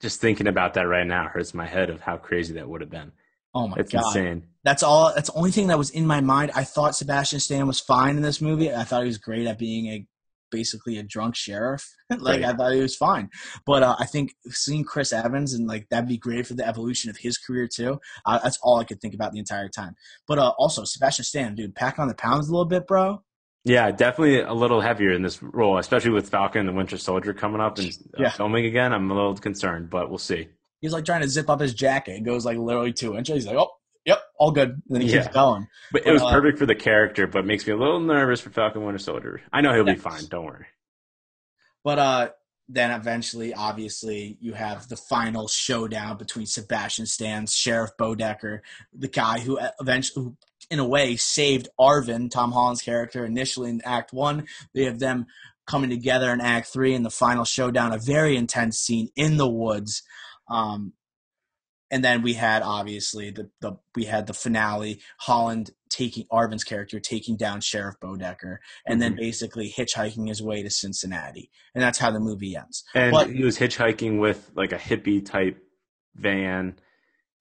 just thinking about that right now hurts my head of how crazy that would have been. Oh my it's God. It's insane. That's all. That's the only thing that was in my mind. I thought Sebastian Stan was fine in this movie. I thought he was great at being a basically a drunk sheriff. like right. I thought he was fine. But uh, I think seeing Chris Evans and like that'd be great for the evolution of his career too. Uh, that's all I could think about the entire time. But uh, also Sebastian Stan, dude, packing on the pounds a little bit, bro. Yeah, definitely a little heavier in this role, especially with Falcon and the Winter Soldier coming up and uh, yeah. filming again. I'm a little concerned, but we'll see. He's like trying to zip up his jacket. It goes like literally two inches. He's like, oh, yep, all good. And then he yeah. keeps going. But, but it was uh, perfect for the character, but makes me a little nervous for Falcon Winter Soldier. I know he'll yeah. be fine. Don't worry. But uh, then eventually, obviously, you have the final showdown between Sebastian Stan, Sheriff Bodecker, the guy who eventually who – in a way, saved Arvin, Tom Holland's character, initially in Act one. They have them coming together in Act three in the final showdown, a very intense scene in the woods. Um, and then we had, obviously, the, the we had the finale, Holland taking Arvin's character, taking down Sheriff Bodecker, and mm-hmm. then basically hitchhiking his way to Cincinnati. And that's how the movie ends. And but, he was hitchhiking with like a hippie-type van.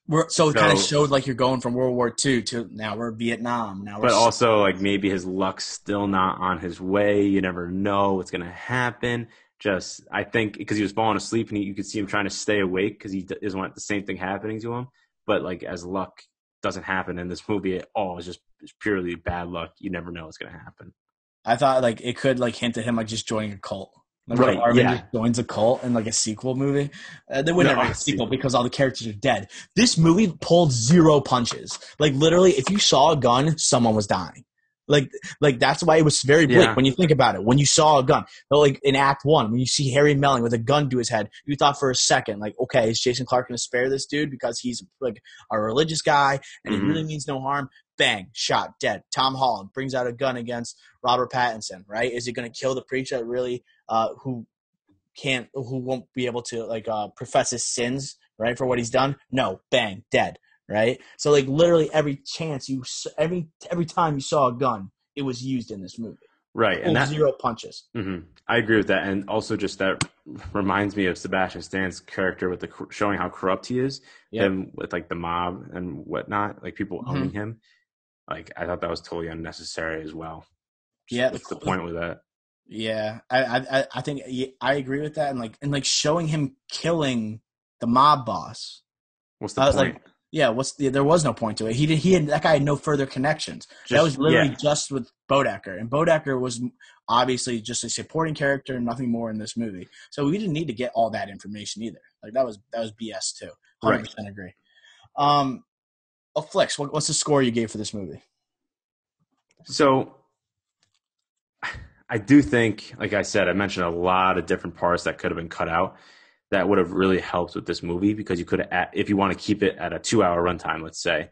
We're, so it so, kind of showed like you're going from World War Two to now we're Vietnam. Now, we're but also like maybe his luck's still not on his way. You never know what's going to happen. Just I think because he was falling asleep and he, you could see him trying to stay awake because he doesn't want the same thing happening to him. But like as luck doesn't happen in this movie at all, it's just it's purely bad luck. You never know what's going to happen. I thought like it could like hint at him like just joining a cult. Like right, Arvin yeah. just joins a cult in like a sequel movie. Uh, they would no, never make a sequel because all the characters are dead. This movie pulled zero punches. Like literally, if you saw a gun, someone was dying. Like, like that's why it was very bleak yeah. when you think about it. When you saw a gun, like in Act One, when you see Harry Melling with a gun to his head, you thought for a second, like, okay, is Jason Clarke going to spare this dude because he's like a religious guy and mm-hmm. he really means no harm? Bang, shot, dead. Tom Holland brings out a gun against Robert Pattinson. Right? Is he going to kill the preacher that really? Uh, who can't, who won't be able to like uh, profess his sins, right, for what he's done? No, bang, dead, right? So like literally every chance you, every every time you saw a gun, it was used in this movie, right? And that, zero punches. Mm-hmm. I agree with that, and also just that reminds me of Sebastian Stan's character with the showing how corrupt he is, yep. and with like the mob and whatnot, like people mm-hmm. owning him. Like I thought that was totally unnecessary as well. Just, yeah, what's the point with that? Yeah, I, I I think I agree with that, and like and like showing him killing the mob boss. What's the I was point? Like, yeah, what's the, there was no point to it. He did. He had that guy had no further connections. Just, that was literally yeah. just with Bodecker, and Bodecker was obviously just a supporting character and nothing more in this movie. So we didn't need to get all that information either. Like that was that was B S too. Hundred percent agree. Um, oh, Flix, what, what's the score you gave for this movie? So. I do think, like I said, I mentioned a lot of different parts that could have been cut out that would have really helped with this movie because you could have, if you want to keep it at a two-hour runtime, let's say,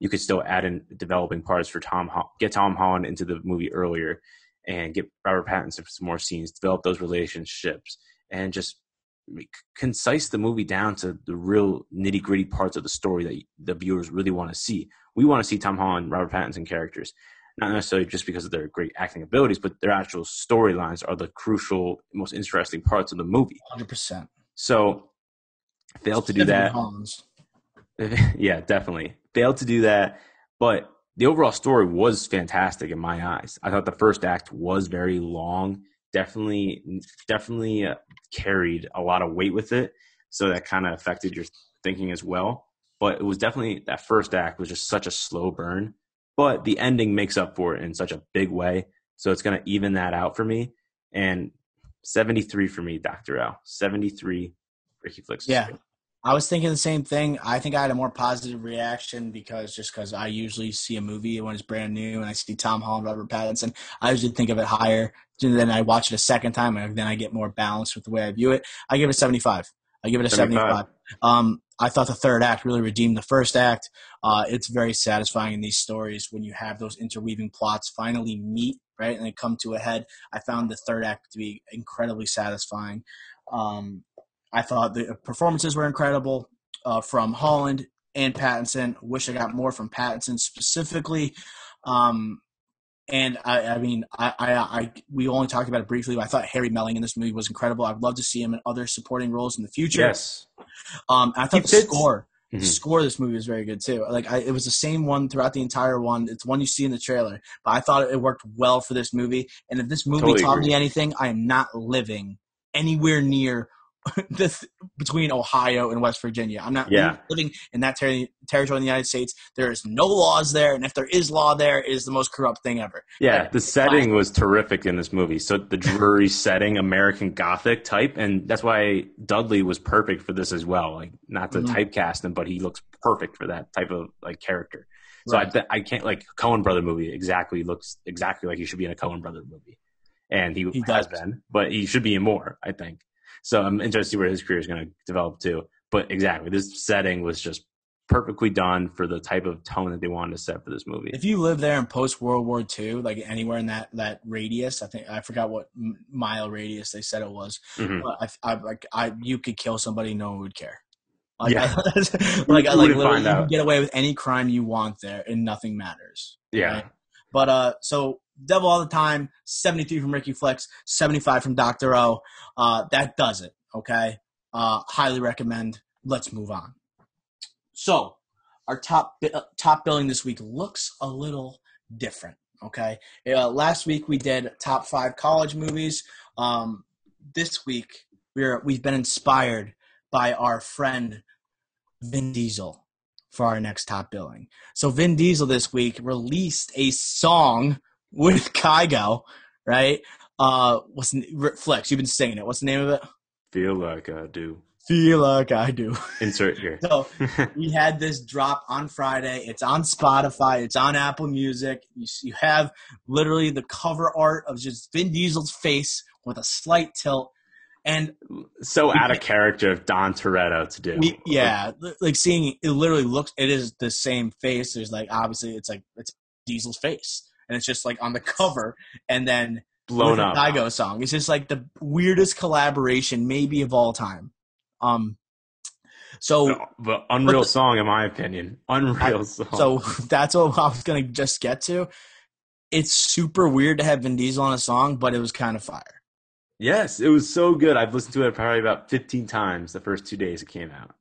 you could still add in developing parts for Tom, get Tom Holland into the movie earlier and get Robert Pattinson for some more scenes, develop those relationships, and just concise the movie down to the real nitty-gritty parts of the story that the viewers really want to see. We want to see Tom Holland, Robert Pattinson characters. Not necessarily just because of their great acting abilities, but their actual storylines are the crucial, most interesting parts of the movie. one hundred percent. So, failed to do that. yeah, definitely. Failed to do that, but the overall story was fantastic in my eyes. I thought the first act was very long. Definitely, definitely uh, carried a lot of weight with it, so that kind of affected your thinking as well. But it was definitely, that first act was just such a slow burn. But the ending makes up for it in such a big way. So it's going to even that out for me. And seventy-three for me, Doctor L. seventy-three, Ricky Flicks. Yeah, I was thinking the same thing. I think I had a more positive reaction because just because I usually see a movie when it's brand new and I see Tom Holland, Robert Pattinson, I usually think of it higher. And then I watch it a second time and then I get more balanced with the way I view it. I give it seventy-five. I give it a seventy-five. Um, I thought the third act really redeemed the first act. Uh, it's very satisfying in these stories when you have those interweaving plots finally meet, right, and they come to a head. I found the third act to be incredibly satisfying. Um, I thought the performances were incredible uh, from Holland and Pattinson. Wish I got more from Pattinson specifically. Um, and I, I mean, I, I, I, we only talked about it briefly, but I thought Harry Melling in this movie was incredible. I'd love to see him in other supporting roles in the future. Yes. Um, I thought he the fits. score, mm-hmm. the score of this movie was very good too. Like I, it was the same one throughout the entire one. It's one you see in the trailer, but I thought it worked well for this movie. And if this movie totally taught agree. me anything, I am not living anywhere near this between Ohio and West Virginia. I'm not yeah. living in that ter- territory in the United States. There is no laws there, and if there is law there, it is the most corrupt thing ever. Yeah, like, the setting I, was terrific in this movie. So the dreary setting, American Gothic type, and that's why Dudley was perfect for this as well. Like, not to mm-hmm. typecast him, but he looks perfect for that type of like character. So right. I, th- I can't like Coen Brother movie exactly looks exactly like he should be in a Coen Brother movie, and he, he has does. been, but he should be in more, I think. So I'm interested to see where his career is going to develop too. But exactly, this setting was just perfectly done for the type of tone that they wanted to set for this movie. If you live there in post-World War Two, like anywhere in that, that radius, I think I forgot what mile radius they said it was. Mm-hmm. But I, I, like, I, you could kill somebody, no one would care. Like, yeah. I, like, I, like literally, you can get away with any crime you want there, and nothing matters. Yeah. Right? But uh, so. Devil All the Time, seventy-three from Ricky Flex, seventy-five from Doctor O. Uh, that does it, okay? Uh, highly recommend. Let's move on. So our top bi- top billing this week looks a little different, okay? Uh, last week we did top five college movies. Um, this week we're, we've been inspired by our friend Vin Diesel for our next top billing. So Vin Diesel this week released a song with Kygo, right? Uh, what's Flex? You've been singing it. What's the name of it? Feel Like I Do. Feel Like I Do. Insert here. So we had this drop on Friday. It's on Spotify. It's on Apple Music. You, you have literally the cover art of just Vin Diesel's face with a slight tilt. And so out of character of Don Toretto to do. We, yeah. Like seeing it literally looks, it is the same face. There's like, obviously it's like, it's Diesel's face. And it's just like on the cover, and then blown up Kygo song. It's just like the weirdest collaboration, maybe of all time. Um, so no, but unreal but the, song, in my opinion, unreal I, song. So that's what I was gonna just get to. It's super weird to have Vin Diesel on a song, but it was kind of fire. Yes, it was so good. I've listened to it probably about fifteen times the first two days it came out.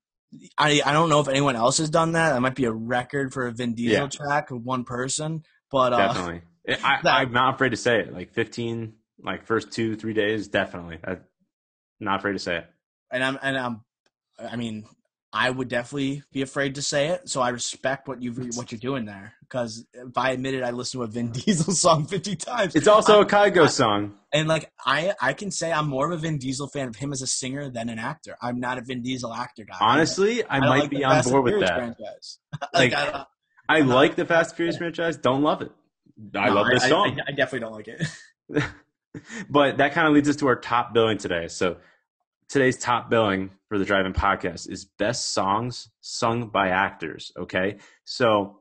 I I don't know if anyone else has done that. That might be a record for a Vin Diesel yeah. track with one person. But, uh, definitely. I, that, I'm not afraid to say it. Like fifteen, like first two, three days, definitely. I'm not afraid to say it. And I'm, and I'm, I mean, I would definitely be afraid to say it. So I respect what you've, what you're doing there. Because if I admitted I listened to a Vin Diesel song fifty times, it's also I, a Kygo I, song. And like, I, I can say I'm more of a Vin Diesel fan of him as a singer than an actor. I'm not a Vin Diesel actor guy. Honestly, I, I, I might like be on board with that. like, like I, I like the Fast and Furious franchise. Don't love it. I no, love this I, song. I, I definitely don't like it. But that kind of leads us to our top billing today. So today's top billing for the Drive-In Podcast is best songs sung by actors, okay? So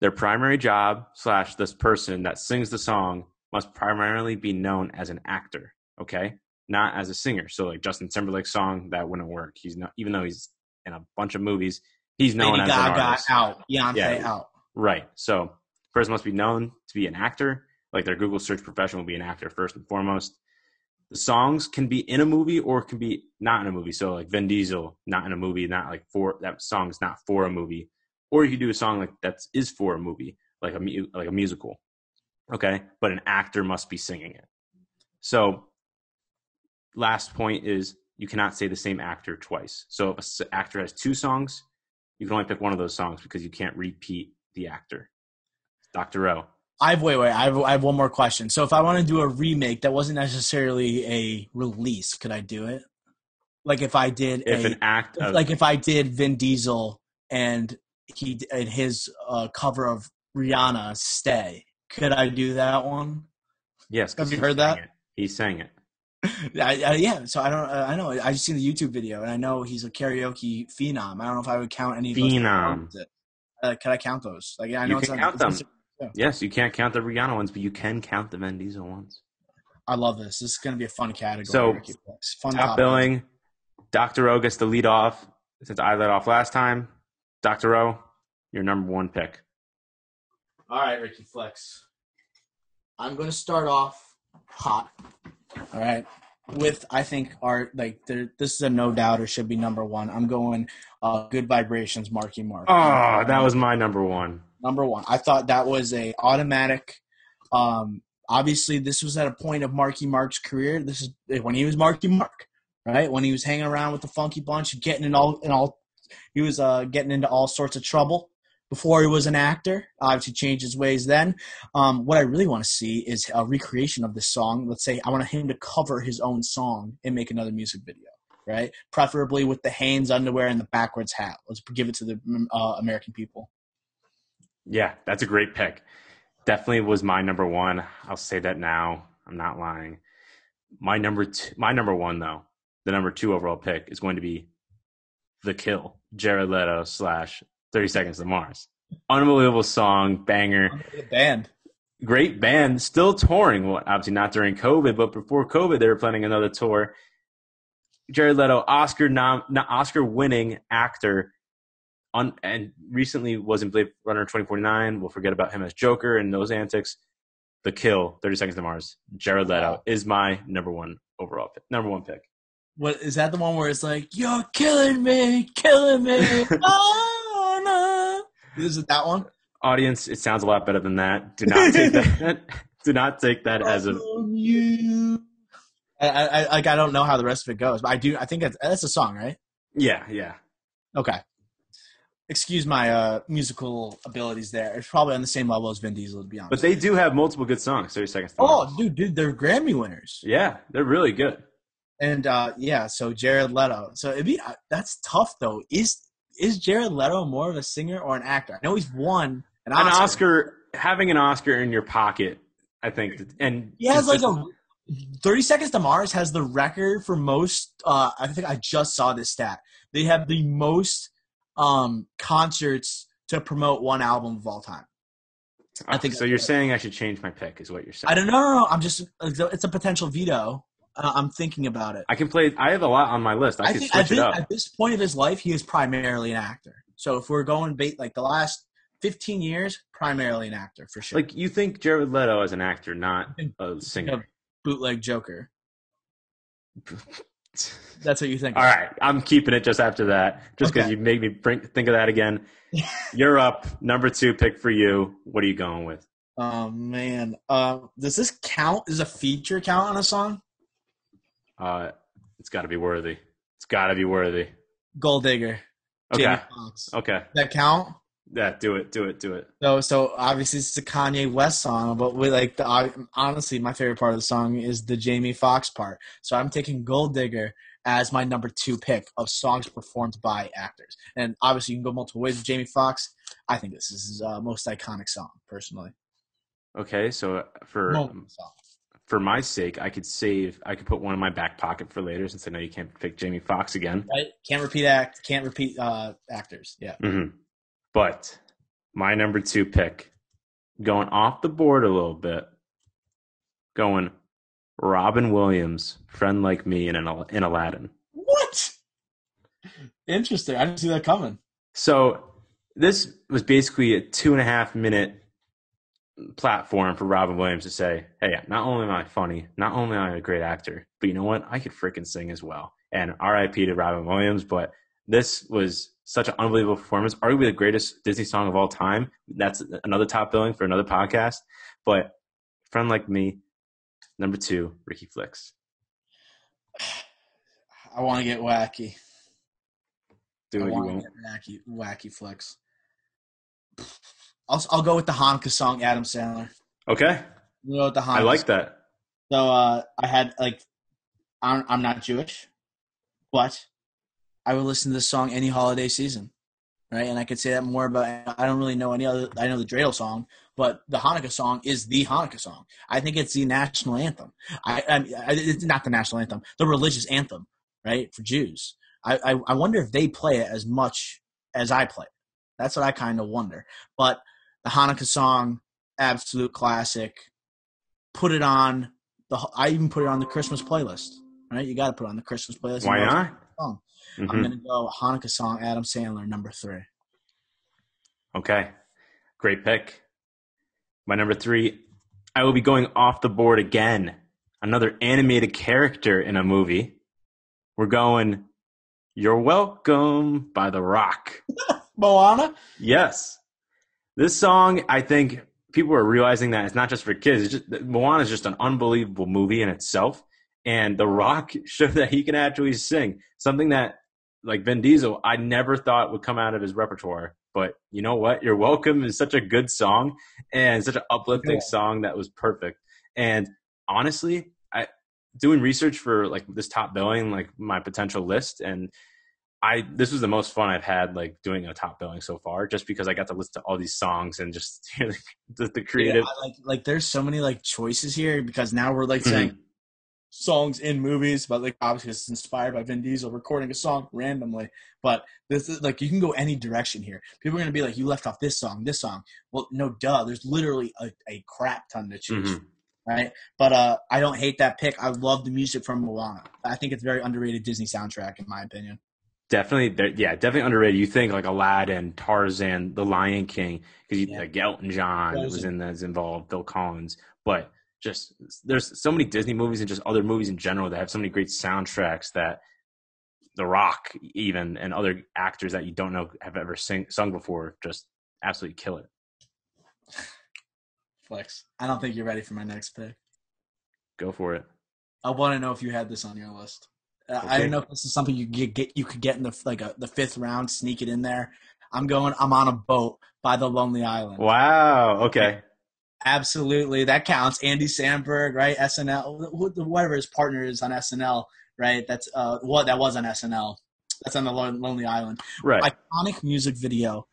their primary job slash this person that sings the song must primarily be known as an actor, okay? Not as a singer. So like Justin Timberlake's song, that wouldn't work. He's not, even though he's in a bunch of movies, he's known Lady as Gaga an artist. Out. Beyonce yeah, out. Right. So person must be known to be an actor. Like their Google search profession will be an actor first and foremost. The songs can be in a movie or can be not in a movie. So like Vin Diesel, not in a movie, not like for that song is not for a movie. Or you could do a song like that is for a movie, like a mu- like a musical. Okay, but an actor must be singing it. So last point is you cannot say the same actor twice. So if an actor has two songs, you can only pick one of those songs because you can't repeat the actor. Doctor O. I've wait, wait. I've, I have one more question. So if I want to do a remake that wasn't necessarily a release, could I do it? Like if I did if a, an act, if, of, like if I did Vin Diesel and he and his uh, cover of Rihanna "Stay," could I do that one? Yes. Have you heard that? It. He sang it. I, I, yeah, so I don't. Uh, I know. I just seen the YouTube video, and I know he's a karaoke phenom. I don't know if I would count any of those. Phenom. Uh, can I count those? Like, yeah, I know you it's can not, count it's them. Not, yeah. Yes, you can't count the Rihanna ones, but you can count the Vin Diesel ones. I love this. This is going to be a fun category. So, fun top topic. Billing. Doctor O gets the lead off. Since I led off last time, Doctor O, your number one pick. All right, Ricky Flex. I'm going to start off hot. All right. With, I think, our, like, there, this is a no doubt or should be number one. I'm going uh, Good Vibrations, Marky Mark. Oh, that was my number one. Number one. I thought that was a automatic. Um, obviously, this was at a point of Marky Mark's career. This is when he was Marky Mark, right? When he was hanging around with the Funky Bunch, getting in all, in all he was uh, getting into all sorts of trouble. Before he was an actor, obviously changed his ways then. Um, what I really want to see is a recreation of this song. Let's say I want him to cover his own song and make another music video, right? Preferably with the Hanes underwear and the backwards hat. Let's give it to the uh, American people. Yeah, that's a great pick. Definitely was my number one. I'll say that now. I'm not lying. My number two, my number one, though, the number two overall pick is going to be The Kill, Jared Leto slash thirty seconds to Mars. Unbelievable song, banger. Good band. Great band, still touring. Well, obviously not during COVID, but before COVID they were planning another tour. Jared Leto, Oscar nom- Oscar winning actor, on, and recently was in Blade Runner twenty forty-nine. We'll forget about him as Joker and those antics. The Kill, thirty seconds to Mars. Jared Leto wow. is my number one overall pick. Number one pick. What is that the one where it's like, you're killing me, killing me. Oh! Is it that one? Audience, it sounds a lot better than that. Do not take that. Do not take that as a. I, I like. I don't know how the rest of it goes, but I do. I think that's, that's a song, right? Yeah. Yeah. Okay. Excuse my uh, musical abilities. There, it's probably on the same level as Vin Diesel, to be honest. But they do have multiple good songs. Thirty seconds. Oh, dude, dude, they're Grammy winners. Yeah, they're really good. And uh, yeah, so Jared Leto. So it'd be uh, that's tough though. Is Is Jared Leto more of a singer or an actor? I know he's won an Oscar. An Oscar, having an Oscar in your pocket, I think. And he has like a – thirty seconds to Mars has the record for most uh, – I think I just saw this stat. They have the most um, concerts to promote one album of all time. I think. So you're right. Saying I should change my pick is what you're saying. I don't know. No, no, I'm just – it's a potential veto. I'm thinking about it. I can play. I have a lot on my list. I, I can think, switch I think it up. At this point of his life, he is primarily an actor. So if we're going bait like the last fifteen years, primarily an actor for sure. Like you think Jared Leto as an actor, not a singer. A bootleg Joker. That's what you think. All right, I'm keeping it just after that, just because okay. you made me think of that again. You're up. Number two pick for you. What are you going with? Oh man, uh, does this count? Is a feature count on a song? Uh, it's got to be worthy. It's got to be worthy. Gold Digger. Okay. Okay. Does that count? Yeah. Do it. Do it. Do it. So, so obviously it's a Kanye West song, but we like the honestly, my favorite part of the song is the Jamie Foxx part. So I'm taking Gold Digger as my number two pick of songs performed by actors, and obviously you can go multiple ways with Jamie Foxx. I think this is his uh, most iconic song, personally. Okay, so for. For my sake, I could save – I could put one in my back pocket for later since I know you can't pick Jamie Foxx again. Right. Can't repeat act. Can't repeat uh, actors. Yeah. Mm-hmm. But my number two pick, going off the board a little bit, going Robin Williams, Friend Like Me in, an, in Aladdin. What? Interesting. I didn't see that coming. So this was basically a two-and-a-half-minute – platform for Robin Williams to say, hey, not only am I funny, not only am I a great actor, but you know what? I could freaking sing as well. And R I P to Robin Williams, but this was such an unbelievable performance, arguably the greatest Disney song of all time. That's another top billing for another podcast. But Friend Like Me, number two, Ricky Flicks. I want to get wacky. Do what you want. Wacky, wacky Flicks. I'll, I'll go with the Hanukkah song, Adam Sandler. Okay. We'll go with the Hanukkah I like song. That. So uh, I had, like, I'm, I'm not Jewish, but I would listen to this song any holiday season, right? And I could say that more about – I don't really know any other – I know the dreidel song, but the Hanukkah song is the Hanukkah song. I think it's the national anthem. I, I, I it's not the national anthem, the religious anthem, right, for Jews. I, I, I wonder if they play it as much as I play it. That's what I kind of wonder. But the Hanukkah song, absolute classic. Put it on the. I even put it on the Christmas playlist. Right, you got to put it on the Christmas playlist. Why not? Mm-hmm. I'm gonna go Hanukkah song, Adam Sandler, number three. Okay, great pick. My number three, I will be going off the board again. Another animated character in a movie. We're going You're Welcome by The Rock. Moana? Yes. This song, I think people are realizing that it's not just for kids. It's just, Moana is just an unbelievable movie in itself. And The Rock showed that he can actually sing. Something that, like Vin Diesel, I never thought would come out of his repertoire. But you know what? You're Welcome is such a good song and such an uplifting yeah. song that was perfect. And honestly, I doing research for like this top billing, like my potential list, and I this was the most fun I've had like doing a top billing so far, just because I got to listen to all these songs and just hear you know, the, the creative. Yeah, like like there's so many like choices here because now we're like mm-hmm. saying songs in movies, but like obviously it's inspired by Vin Diesel recording a song randomly. But this is like you can go any direction here. People are gonna be like, you left off this song, this song. Well, no, duh. There's literally a, a crap ton to choose, mm-hmm. right? But uh, I don't hate that pick. I love the music from Moana. I think it's a very underrated Disney soundtrack in my opinion. Definitely, yeah, definitely underrated. You think like Aladdin, Tarzan, The Lion King, because yeah. like Elton John Frozen. was in that's involved, Bill Collins, but. Just there's so many Disney movies and just other movies in general that have so many great soundtracks that The Rock even and other actors that you don't know have ever sing, sung before just absolutely kill it. Flex. I don't think you're ready for my next pick. Go for it. I want to know if you had this on your list. Okay. I don't know if this is something you could get you could get in the like a, the fifth round, sneak it in there. I'm going. I'm on a boat by the Lonely Island. Wow. Okay. Absolutely, that counts. Andy Samberg, right? S N L, whatever his partner is on S N L, right? That's uh, what that was on S N L. That's on the Lonely Island, right? Iconic music video,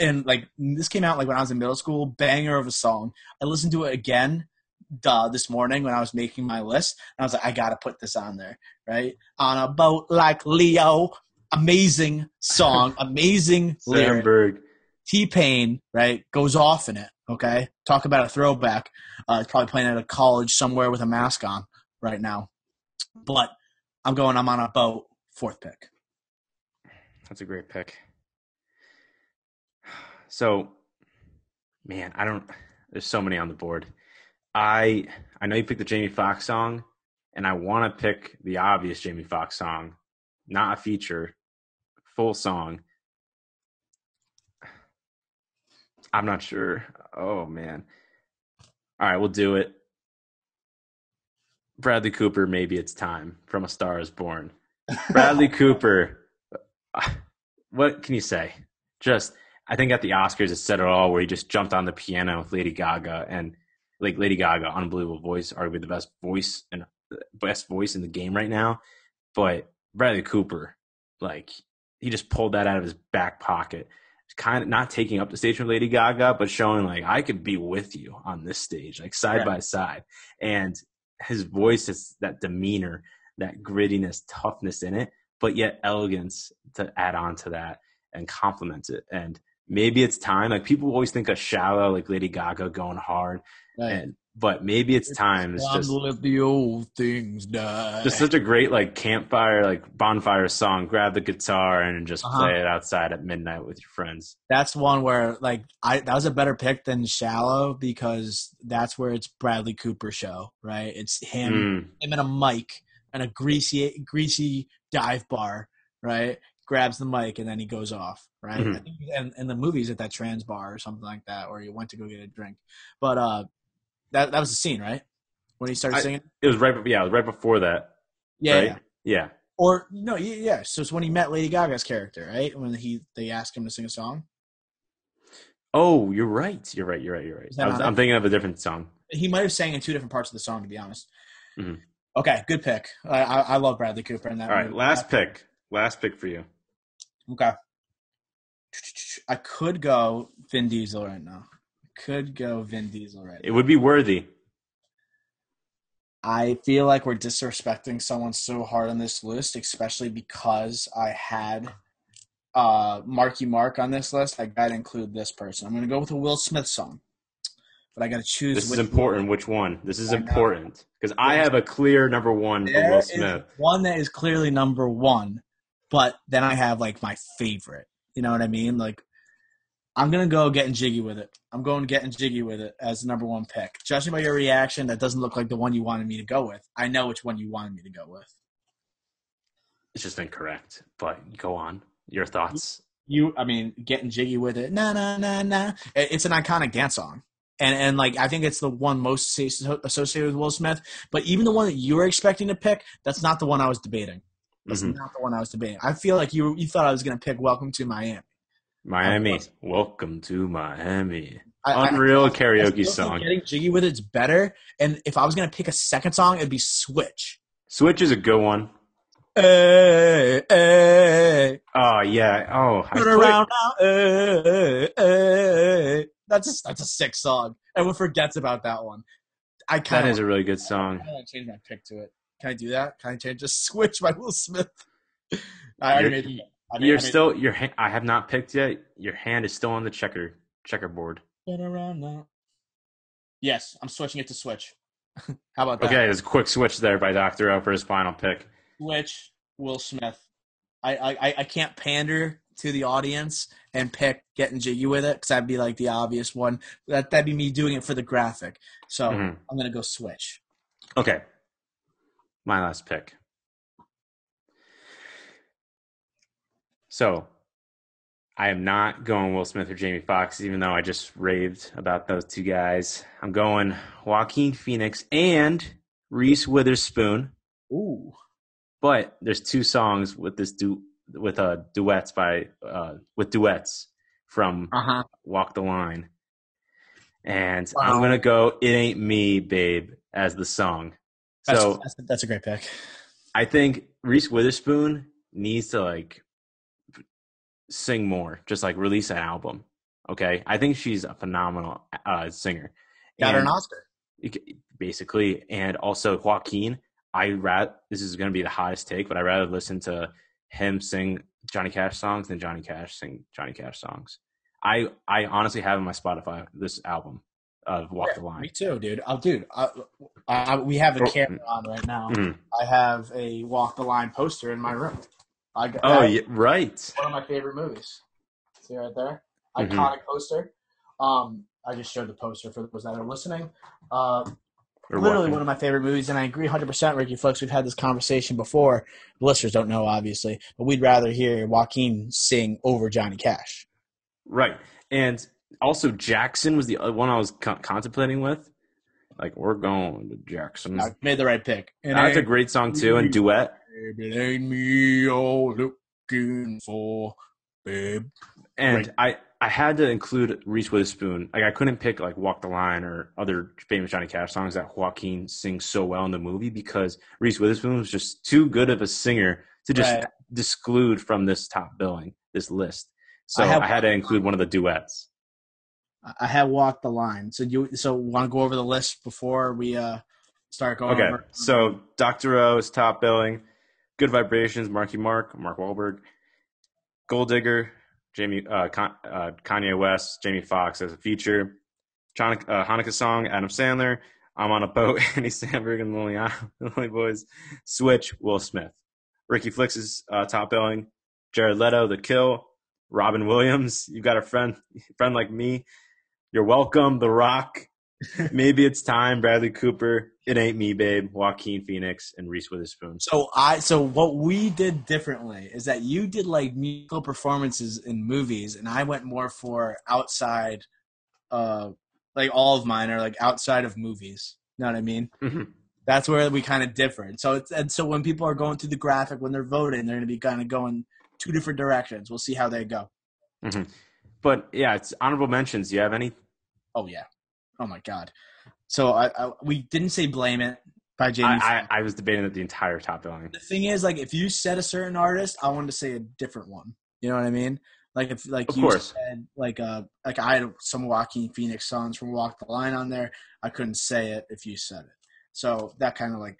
and like this came out like when I was in middle school. Banger of a song. I listened to it again, duh, this morning when I was making my list, and I was like, I gotta put this on there, right? On a boat like Leo, amazing song, amazing lyric. Samberg, T-Pain, right? Goes off in it. Okay, talk about a throwback. Uh, it's probably playing at a college somewhere with a mask on right now. But I'm going, I'm on a boat, fourth pick. That's a great pick. So, man, I don't – there's so many on the board. I I know you picked the Jamie Foxx song, and I want to pick the obvious Jamie Foxx song, not a feature, full song. I'm not sure. Oh, man. All right, we'll do it. Bradley Cooper, Maybe It's Time, from A Star Is Born. Bradley Cooper, what can you say? Just, I think at the Oscars it said it all, where he just jumped on the piano with Lady Gaga, and like Lady Gaga, unbelievable voice, arguably the best voice and best voice in the game right now. But Bradley Cooper, like he just pulled that out of his back pocket. Kind of not taking up the stage from Lady Gaga, but showing like I could be with you on this stage, like side yeah. by side. And his voice is that demeanor, that grittiness, toughness in it, but yet elegance to add on to that and complement it. And Maybe It's Time. Like people always think of shallow, like Lady Gaga going hard, right. and but Maybe It's, it's Time. It's just let the old things die. Just such a great like campfire, like bonfire song. Grab the guitar and just uh-huh. play it outside at midnight with your friends. That's one where like I that was a better pick than Shallow because that's where it's Bradley Cooper show, right? It's him, mm. him and a mic and a greasy, greasy dive bar, right? Grabs the mic and then he goes off, right? Mm-hmm. I think, and and the movie's at that trans bar or something like that, where you went to go get a drink, but uh. That that was the scene, right? When he started singing? I, it was right yeah, it was right before that. Yeah, right? yeah. Yeah. Or no, yeah, yeah. So it's when he met Lady Gaga's character, right? When he they asked him to sing a song. Oh, you're right. You're right, you're right, you're right. I was, I'm thinking of a different song. He might have sang in two different parts of the song, to be honest. Mm-hmm. Okay, good pick. I, I I love Bradley Cooper in that. All right, movie. last that pick. pick. Last pick for you. Okay. I could go Vin Diesel right now. could go Vin Diesel right now. It would be worthy. I feel like we're disrespecting someone so hard on this list, especially because I had uh, Marky Mark on this list. I got to include this person. I'm going to go with a Will Smith song, but I got to choose. This is important. One. Which one? This is I important because I have a clear number one there for Will Smith. One that is clearly number one, but then I have like my favorite. You know what I mean? Like, I'm going to go Getting Jiggy With It. I'm going Getting Jiggy With It as the number one pick. Judging by your reaction, that doesn't look like the one you wanted me to go with. I know which one you wanted me to go with. It's just incorrect, but go on. Your thoughts? You, you I mean, Getting Jiggy With It. Na, na, na, na. It's an iconic dance song. And, and like, I think it's the one most associated with Will Smith. But even the one that you were expecting to pick, that's not the one I was debating. That's mm-hmm. not the one I was debating. I feel like you you thought I was going to pick Welcome to Miami. Miami, welcome to Miami. I, Unreal I, I, karaoke song. Getting Jiggy With It's better. And if I was gonna pick a second song, it'd be Switch. Switch is a good one. Hey, hey. Oh yeah. Oh. Turn around now. Hey, hey. That's a, that's a sick song. Everyone forgets about that one. I kind that is a really good song. I kind of change my pick to it. Can I do that? Can I change? Just Switch by Will Smith. I already made it. I mean, you're I mean, still your. Ha- I have not picked yet. Your hand is still on the checker checkerboard. Yes, I'm switching it to Switch. How about that? Okay, there's a quick switch there by Doctor O for his final pick. Switch Will Smith. I I, I can't pander to the audience and pick Getting Jiggy With It because that'd be like the obvious one. That that'd be me doing it for the graphic. So mm-hmm. I'm gonna go Switch. Okay, my last pick. So, I am not going Will Smith or Jamie Foxx, even though I just raved about those two guys. I'm going Joaquin Phoenix and Reese Witherspoon. Ooh! But there's two songs with this du- with uh, duets by uh, with duets from uh-huh. Walk the Line, and wow. I'm gonna go "It Ain't Me, Babe" as the song. That's, so that's, that's a great pick. I think Reese Witherspoon needs to like. Sing more, just like release an album. Okay, I think she's a phenomenal uh singer. Got her an Oscar, basically. And also Joaquin, I rat. This is going to be the hottest take, but I rather listen to him sing Johnny Cash songs than Johnny Cash sing Johnny Cash songs. I I honestly have in my Spotify this album of Walk yeah, the Line. Me too, dude. Oh, dude, I, I, we have a camera on right now. Mm. I have a Walk the Line poster in my room. I got oh, yeah, right. One of my favorite movies. See right there? Iconic mm-hmm. poster. Um, I just showed the poster for those that are listening. Uh, literally walking. One of my favorite movies, and I agree one hundred percent, Ricky Flex. We've had this conversation before. The listeners don't know, obviously, but we'd rather hear Joaquin sing over Johnny Cash. Right. And also Jackson was the other one I was co- contemplating with. Like, we're going to Jackson. I made the right pick. And That's I- a great song, too, and duet. Baby, it ain't me all looking for, babe. And right. I, I had to include Reese Witherspoon. Like I couldn't pick like Walk the Line or other famous Johnny Cash songs that Joaquin sings so well in the movie because Reese Witherspoon was just too good of a singer to just right. exclude from this top billing, this list. So I, have, I had to include one of the duets. I had Walk the Line. So you so want to go over the list before we uh, start going okay. over? Okay, so Doctor O's top billing. Good Vibrations, Marky Mark, Mark Wahlberg, Gold Digger, Jamie, uh, Con- uh, Kanye West, Jamie Foxx as a feature, John, uh, Hanukkah Song, Adam Sandler, I'm on a Boat, Andy Samberg and the Lonely Boys, Switch, Will Smith, Ricky Flicks's uh, top billing, Jared Leto, The Kill, Robin Williams, You Got a Friend, Friend Like Me, You're Welcome, The Rock, Maybe It's Time, Bradley Cooper, It Ain't Me, Babe, Joaquin Phoenix, and Reese Witherspoon. So I, so what we did differently is that you did like musical performances in movies, and I went more for outside, uh, like all of mine are like outside of movies. You know what I mean? Mm-hmm. That's where we kind of differed. So it's and so when people are going through the graphic when they're voting, they're going to be kind of going two different directions. We'll see how they go. Mm-hmm. But yeah, it's honorable mentions. Do you have any? Oh yeah. Oh my God! So I, I we didn't say Blame It by Jamie. I, I, I was debating it the entire top billing. The thing is, like, if you said a certain artist, I wanted to say a different one. You know what I mean? Like if like of you course. said, like uh like I had some Joaquin Phoenix songs from Walk the Line on there. I couldn't say it if you said it, so that kind of like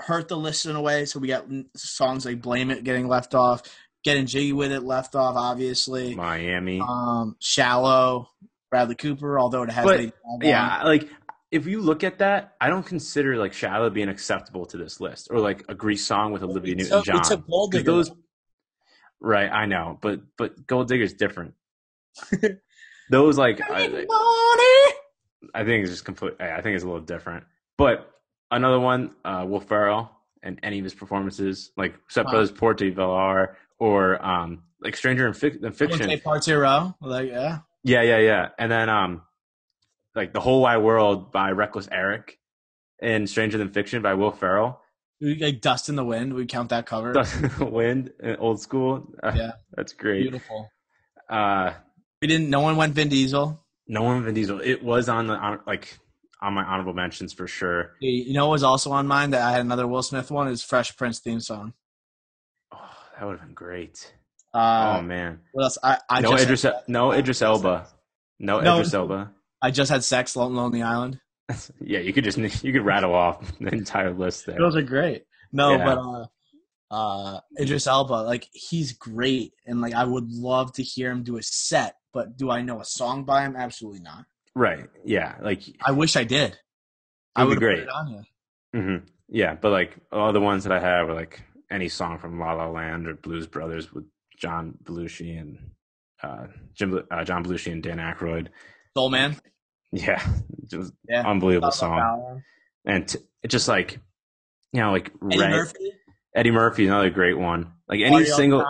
hurt the list in a way. So we got songs like Blame It getting left off, Getting Jiggy With It left off, obviously. Miami, um, Shallow, Bradley Cooper. Although it has, but, a yeah, on. Like if you look at that, I don't consider like Shallow being acceptable to this list, or like a Grease song with Olivia it's Newton-John. A, it's a gold digger. Those, right, I know, but but Gold Digger's different. Those like I, like I think it's just complete. I think it's a little different. But another one, uh, Will Ferrell and any of his performances, like except wow. for those Port de Villar or um, like Stranger in Fic- than Fiction. Partiro, like yeah, yeah, yeah, yeah. And then um, like The Whole Wide World by Reckless Eric and Stranger Than Fiction by Will Ferrell. Like Dust in the Wind, we count that cover. Dust in the Wind, Old School. Uh, yeah, that's great. Beautiful. Uh, we didn't. No one went Vin Diesel. No one went Vin Diesel. It was on the on, like on my honorable mentions for sure. You know, what was also on mine that I had another Will Smith one is Fresh Prince theme song. Oh, that would have been great. Uh, oh man. What else? I, I no just Idris. Had, no uh, Idris Elba. No, no Idris Elba. I just had sex. Lonely Island. Yeah, you could just you could rattle off the entire list there. Those are great. No, yeah. but uh, uh, Idris Elba, like he's great, and like I would love to hear him do a set. But do I know a song by him? Absolutely not. Right. Yeah. Like I wish I did. I would put it on you. Mm-hmm. Yeah, but like all the ones that I had were like any song from La La Land or Blues Brothers with John Belushi and uh, Jim uh, John Belushi and Dan Aykroyd. Soul Man. Yeah, just yeah, unbelievable song, and t- it just like, you know, like Eddie Ray, Murphy, Eddie Murphy, another great one. Like any party single,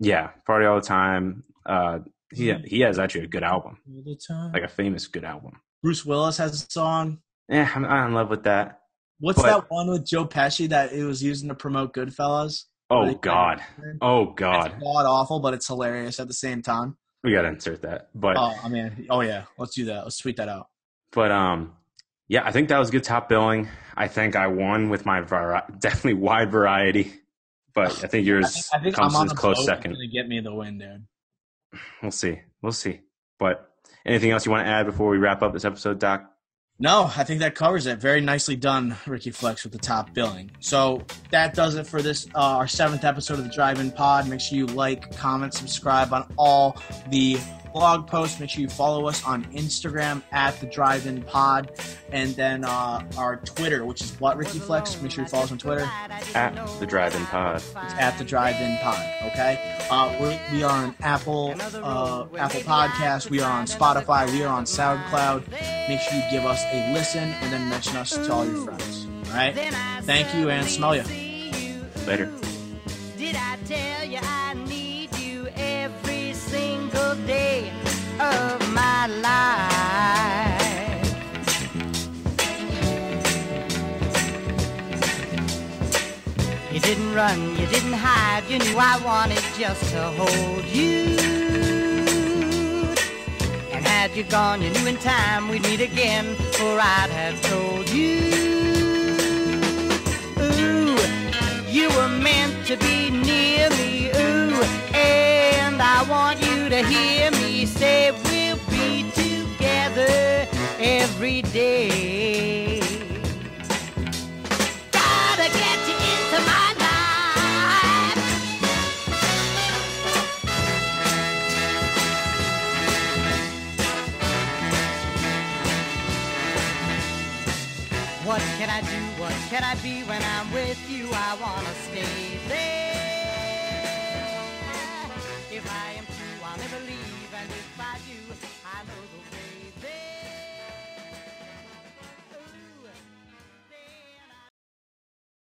yeah, Party All the Time. Uh, he he has actually a good album, like a famous good album. Bruce Willis has a song. Yeah, I'm, I'm in love with that. What's but, that one with Joe Pesci that it was using to promote Goodfellas? Oh God, oh God, it's god awful, but it's hilarious at the same time. We gotta insert that, but oh, I mean, oh yeah, let's do that. Let's tweet that out. But um, yeah, I think that was good top billing. I think I won with my vari- definitely wide variety, but I think yours I think, I think comes I'm in close second. Gonna get me the win, dude. We'll see. We'll see. But anything else you want to add before we wrap up this episode, Doc? No, I think that covers it. Very nicely done, Ricky Flex, with the top billing. So that does it for this, uh, our seventh episode of the Drive-In Pod. Make sure you like, comment, subscribe on all the blog posts. Make sure you follow us on Instagram at the Drive-In Pod. And then uh, our Twitter, which is what, Ricky Flex? Make sure you follow us on Twitter. At the Drive-In Pod. It's at the Drive-In Pod, okay? Uh, we're, we are on Apple, uh, Apple Podcasts. We are on Spotify. We are on SoundCloud. Make sure you give us a listen and then mention us to all your friends. All right? Thank you and smell ya. Later. Did I tell you I need you every single day of my life? You didn't run, you didn't hide. You knew I wanted just to hold you. Had you gone, you knew in time we'd meet again, for I'd have told you. Ooh, you were meant to be near me, ooh, and I want you to hear me say we'll be together every day. Gotta get you into my life. What can I do? What can I be when I'm with you? I wanna stay there.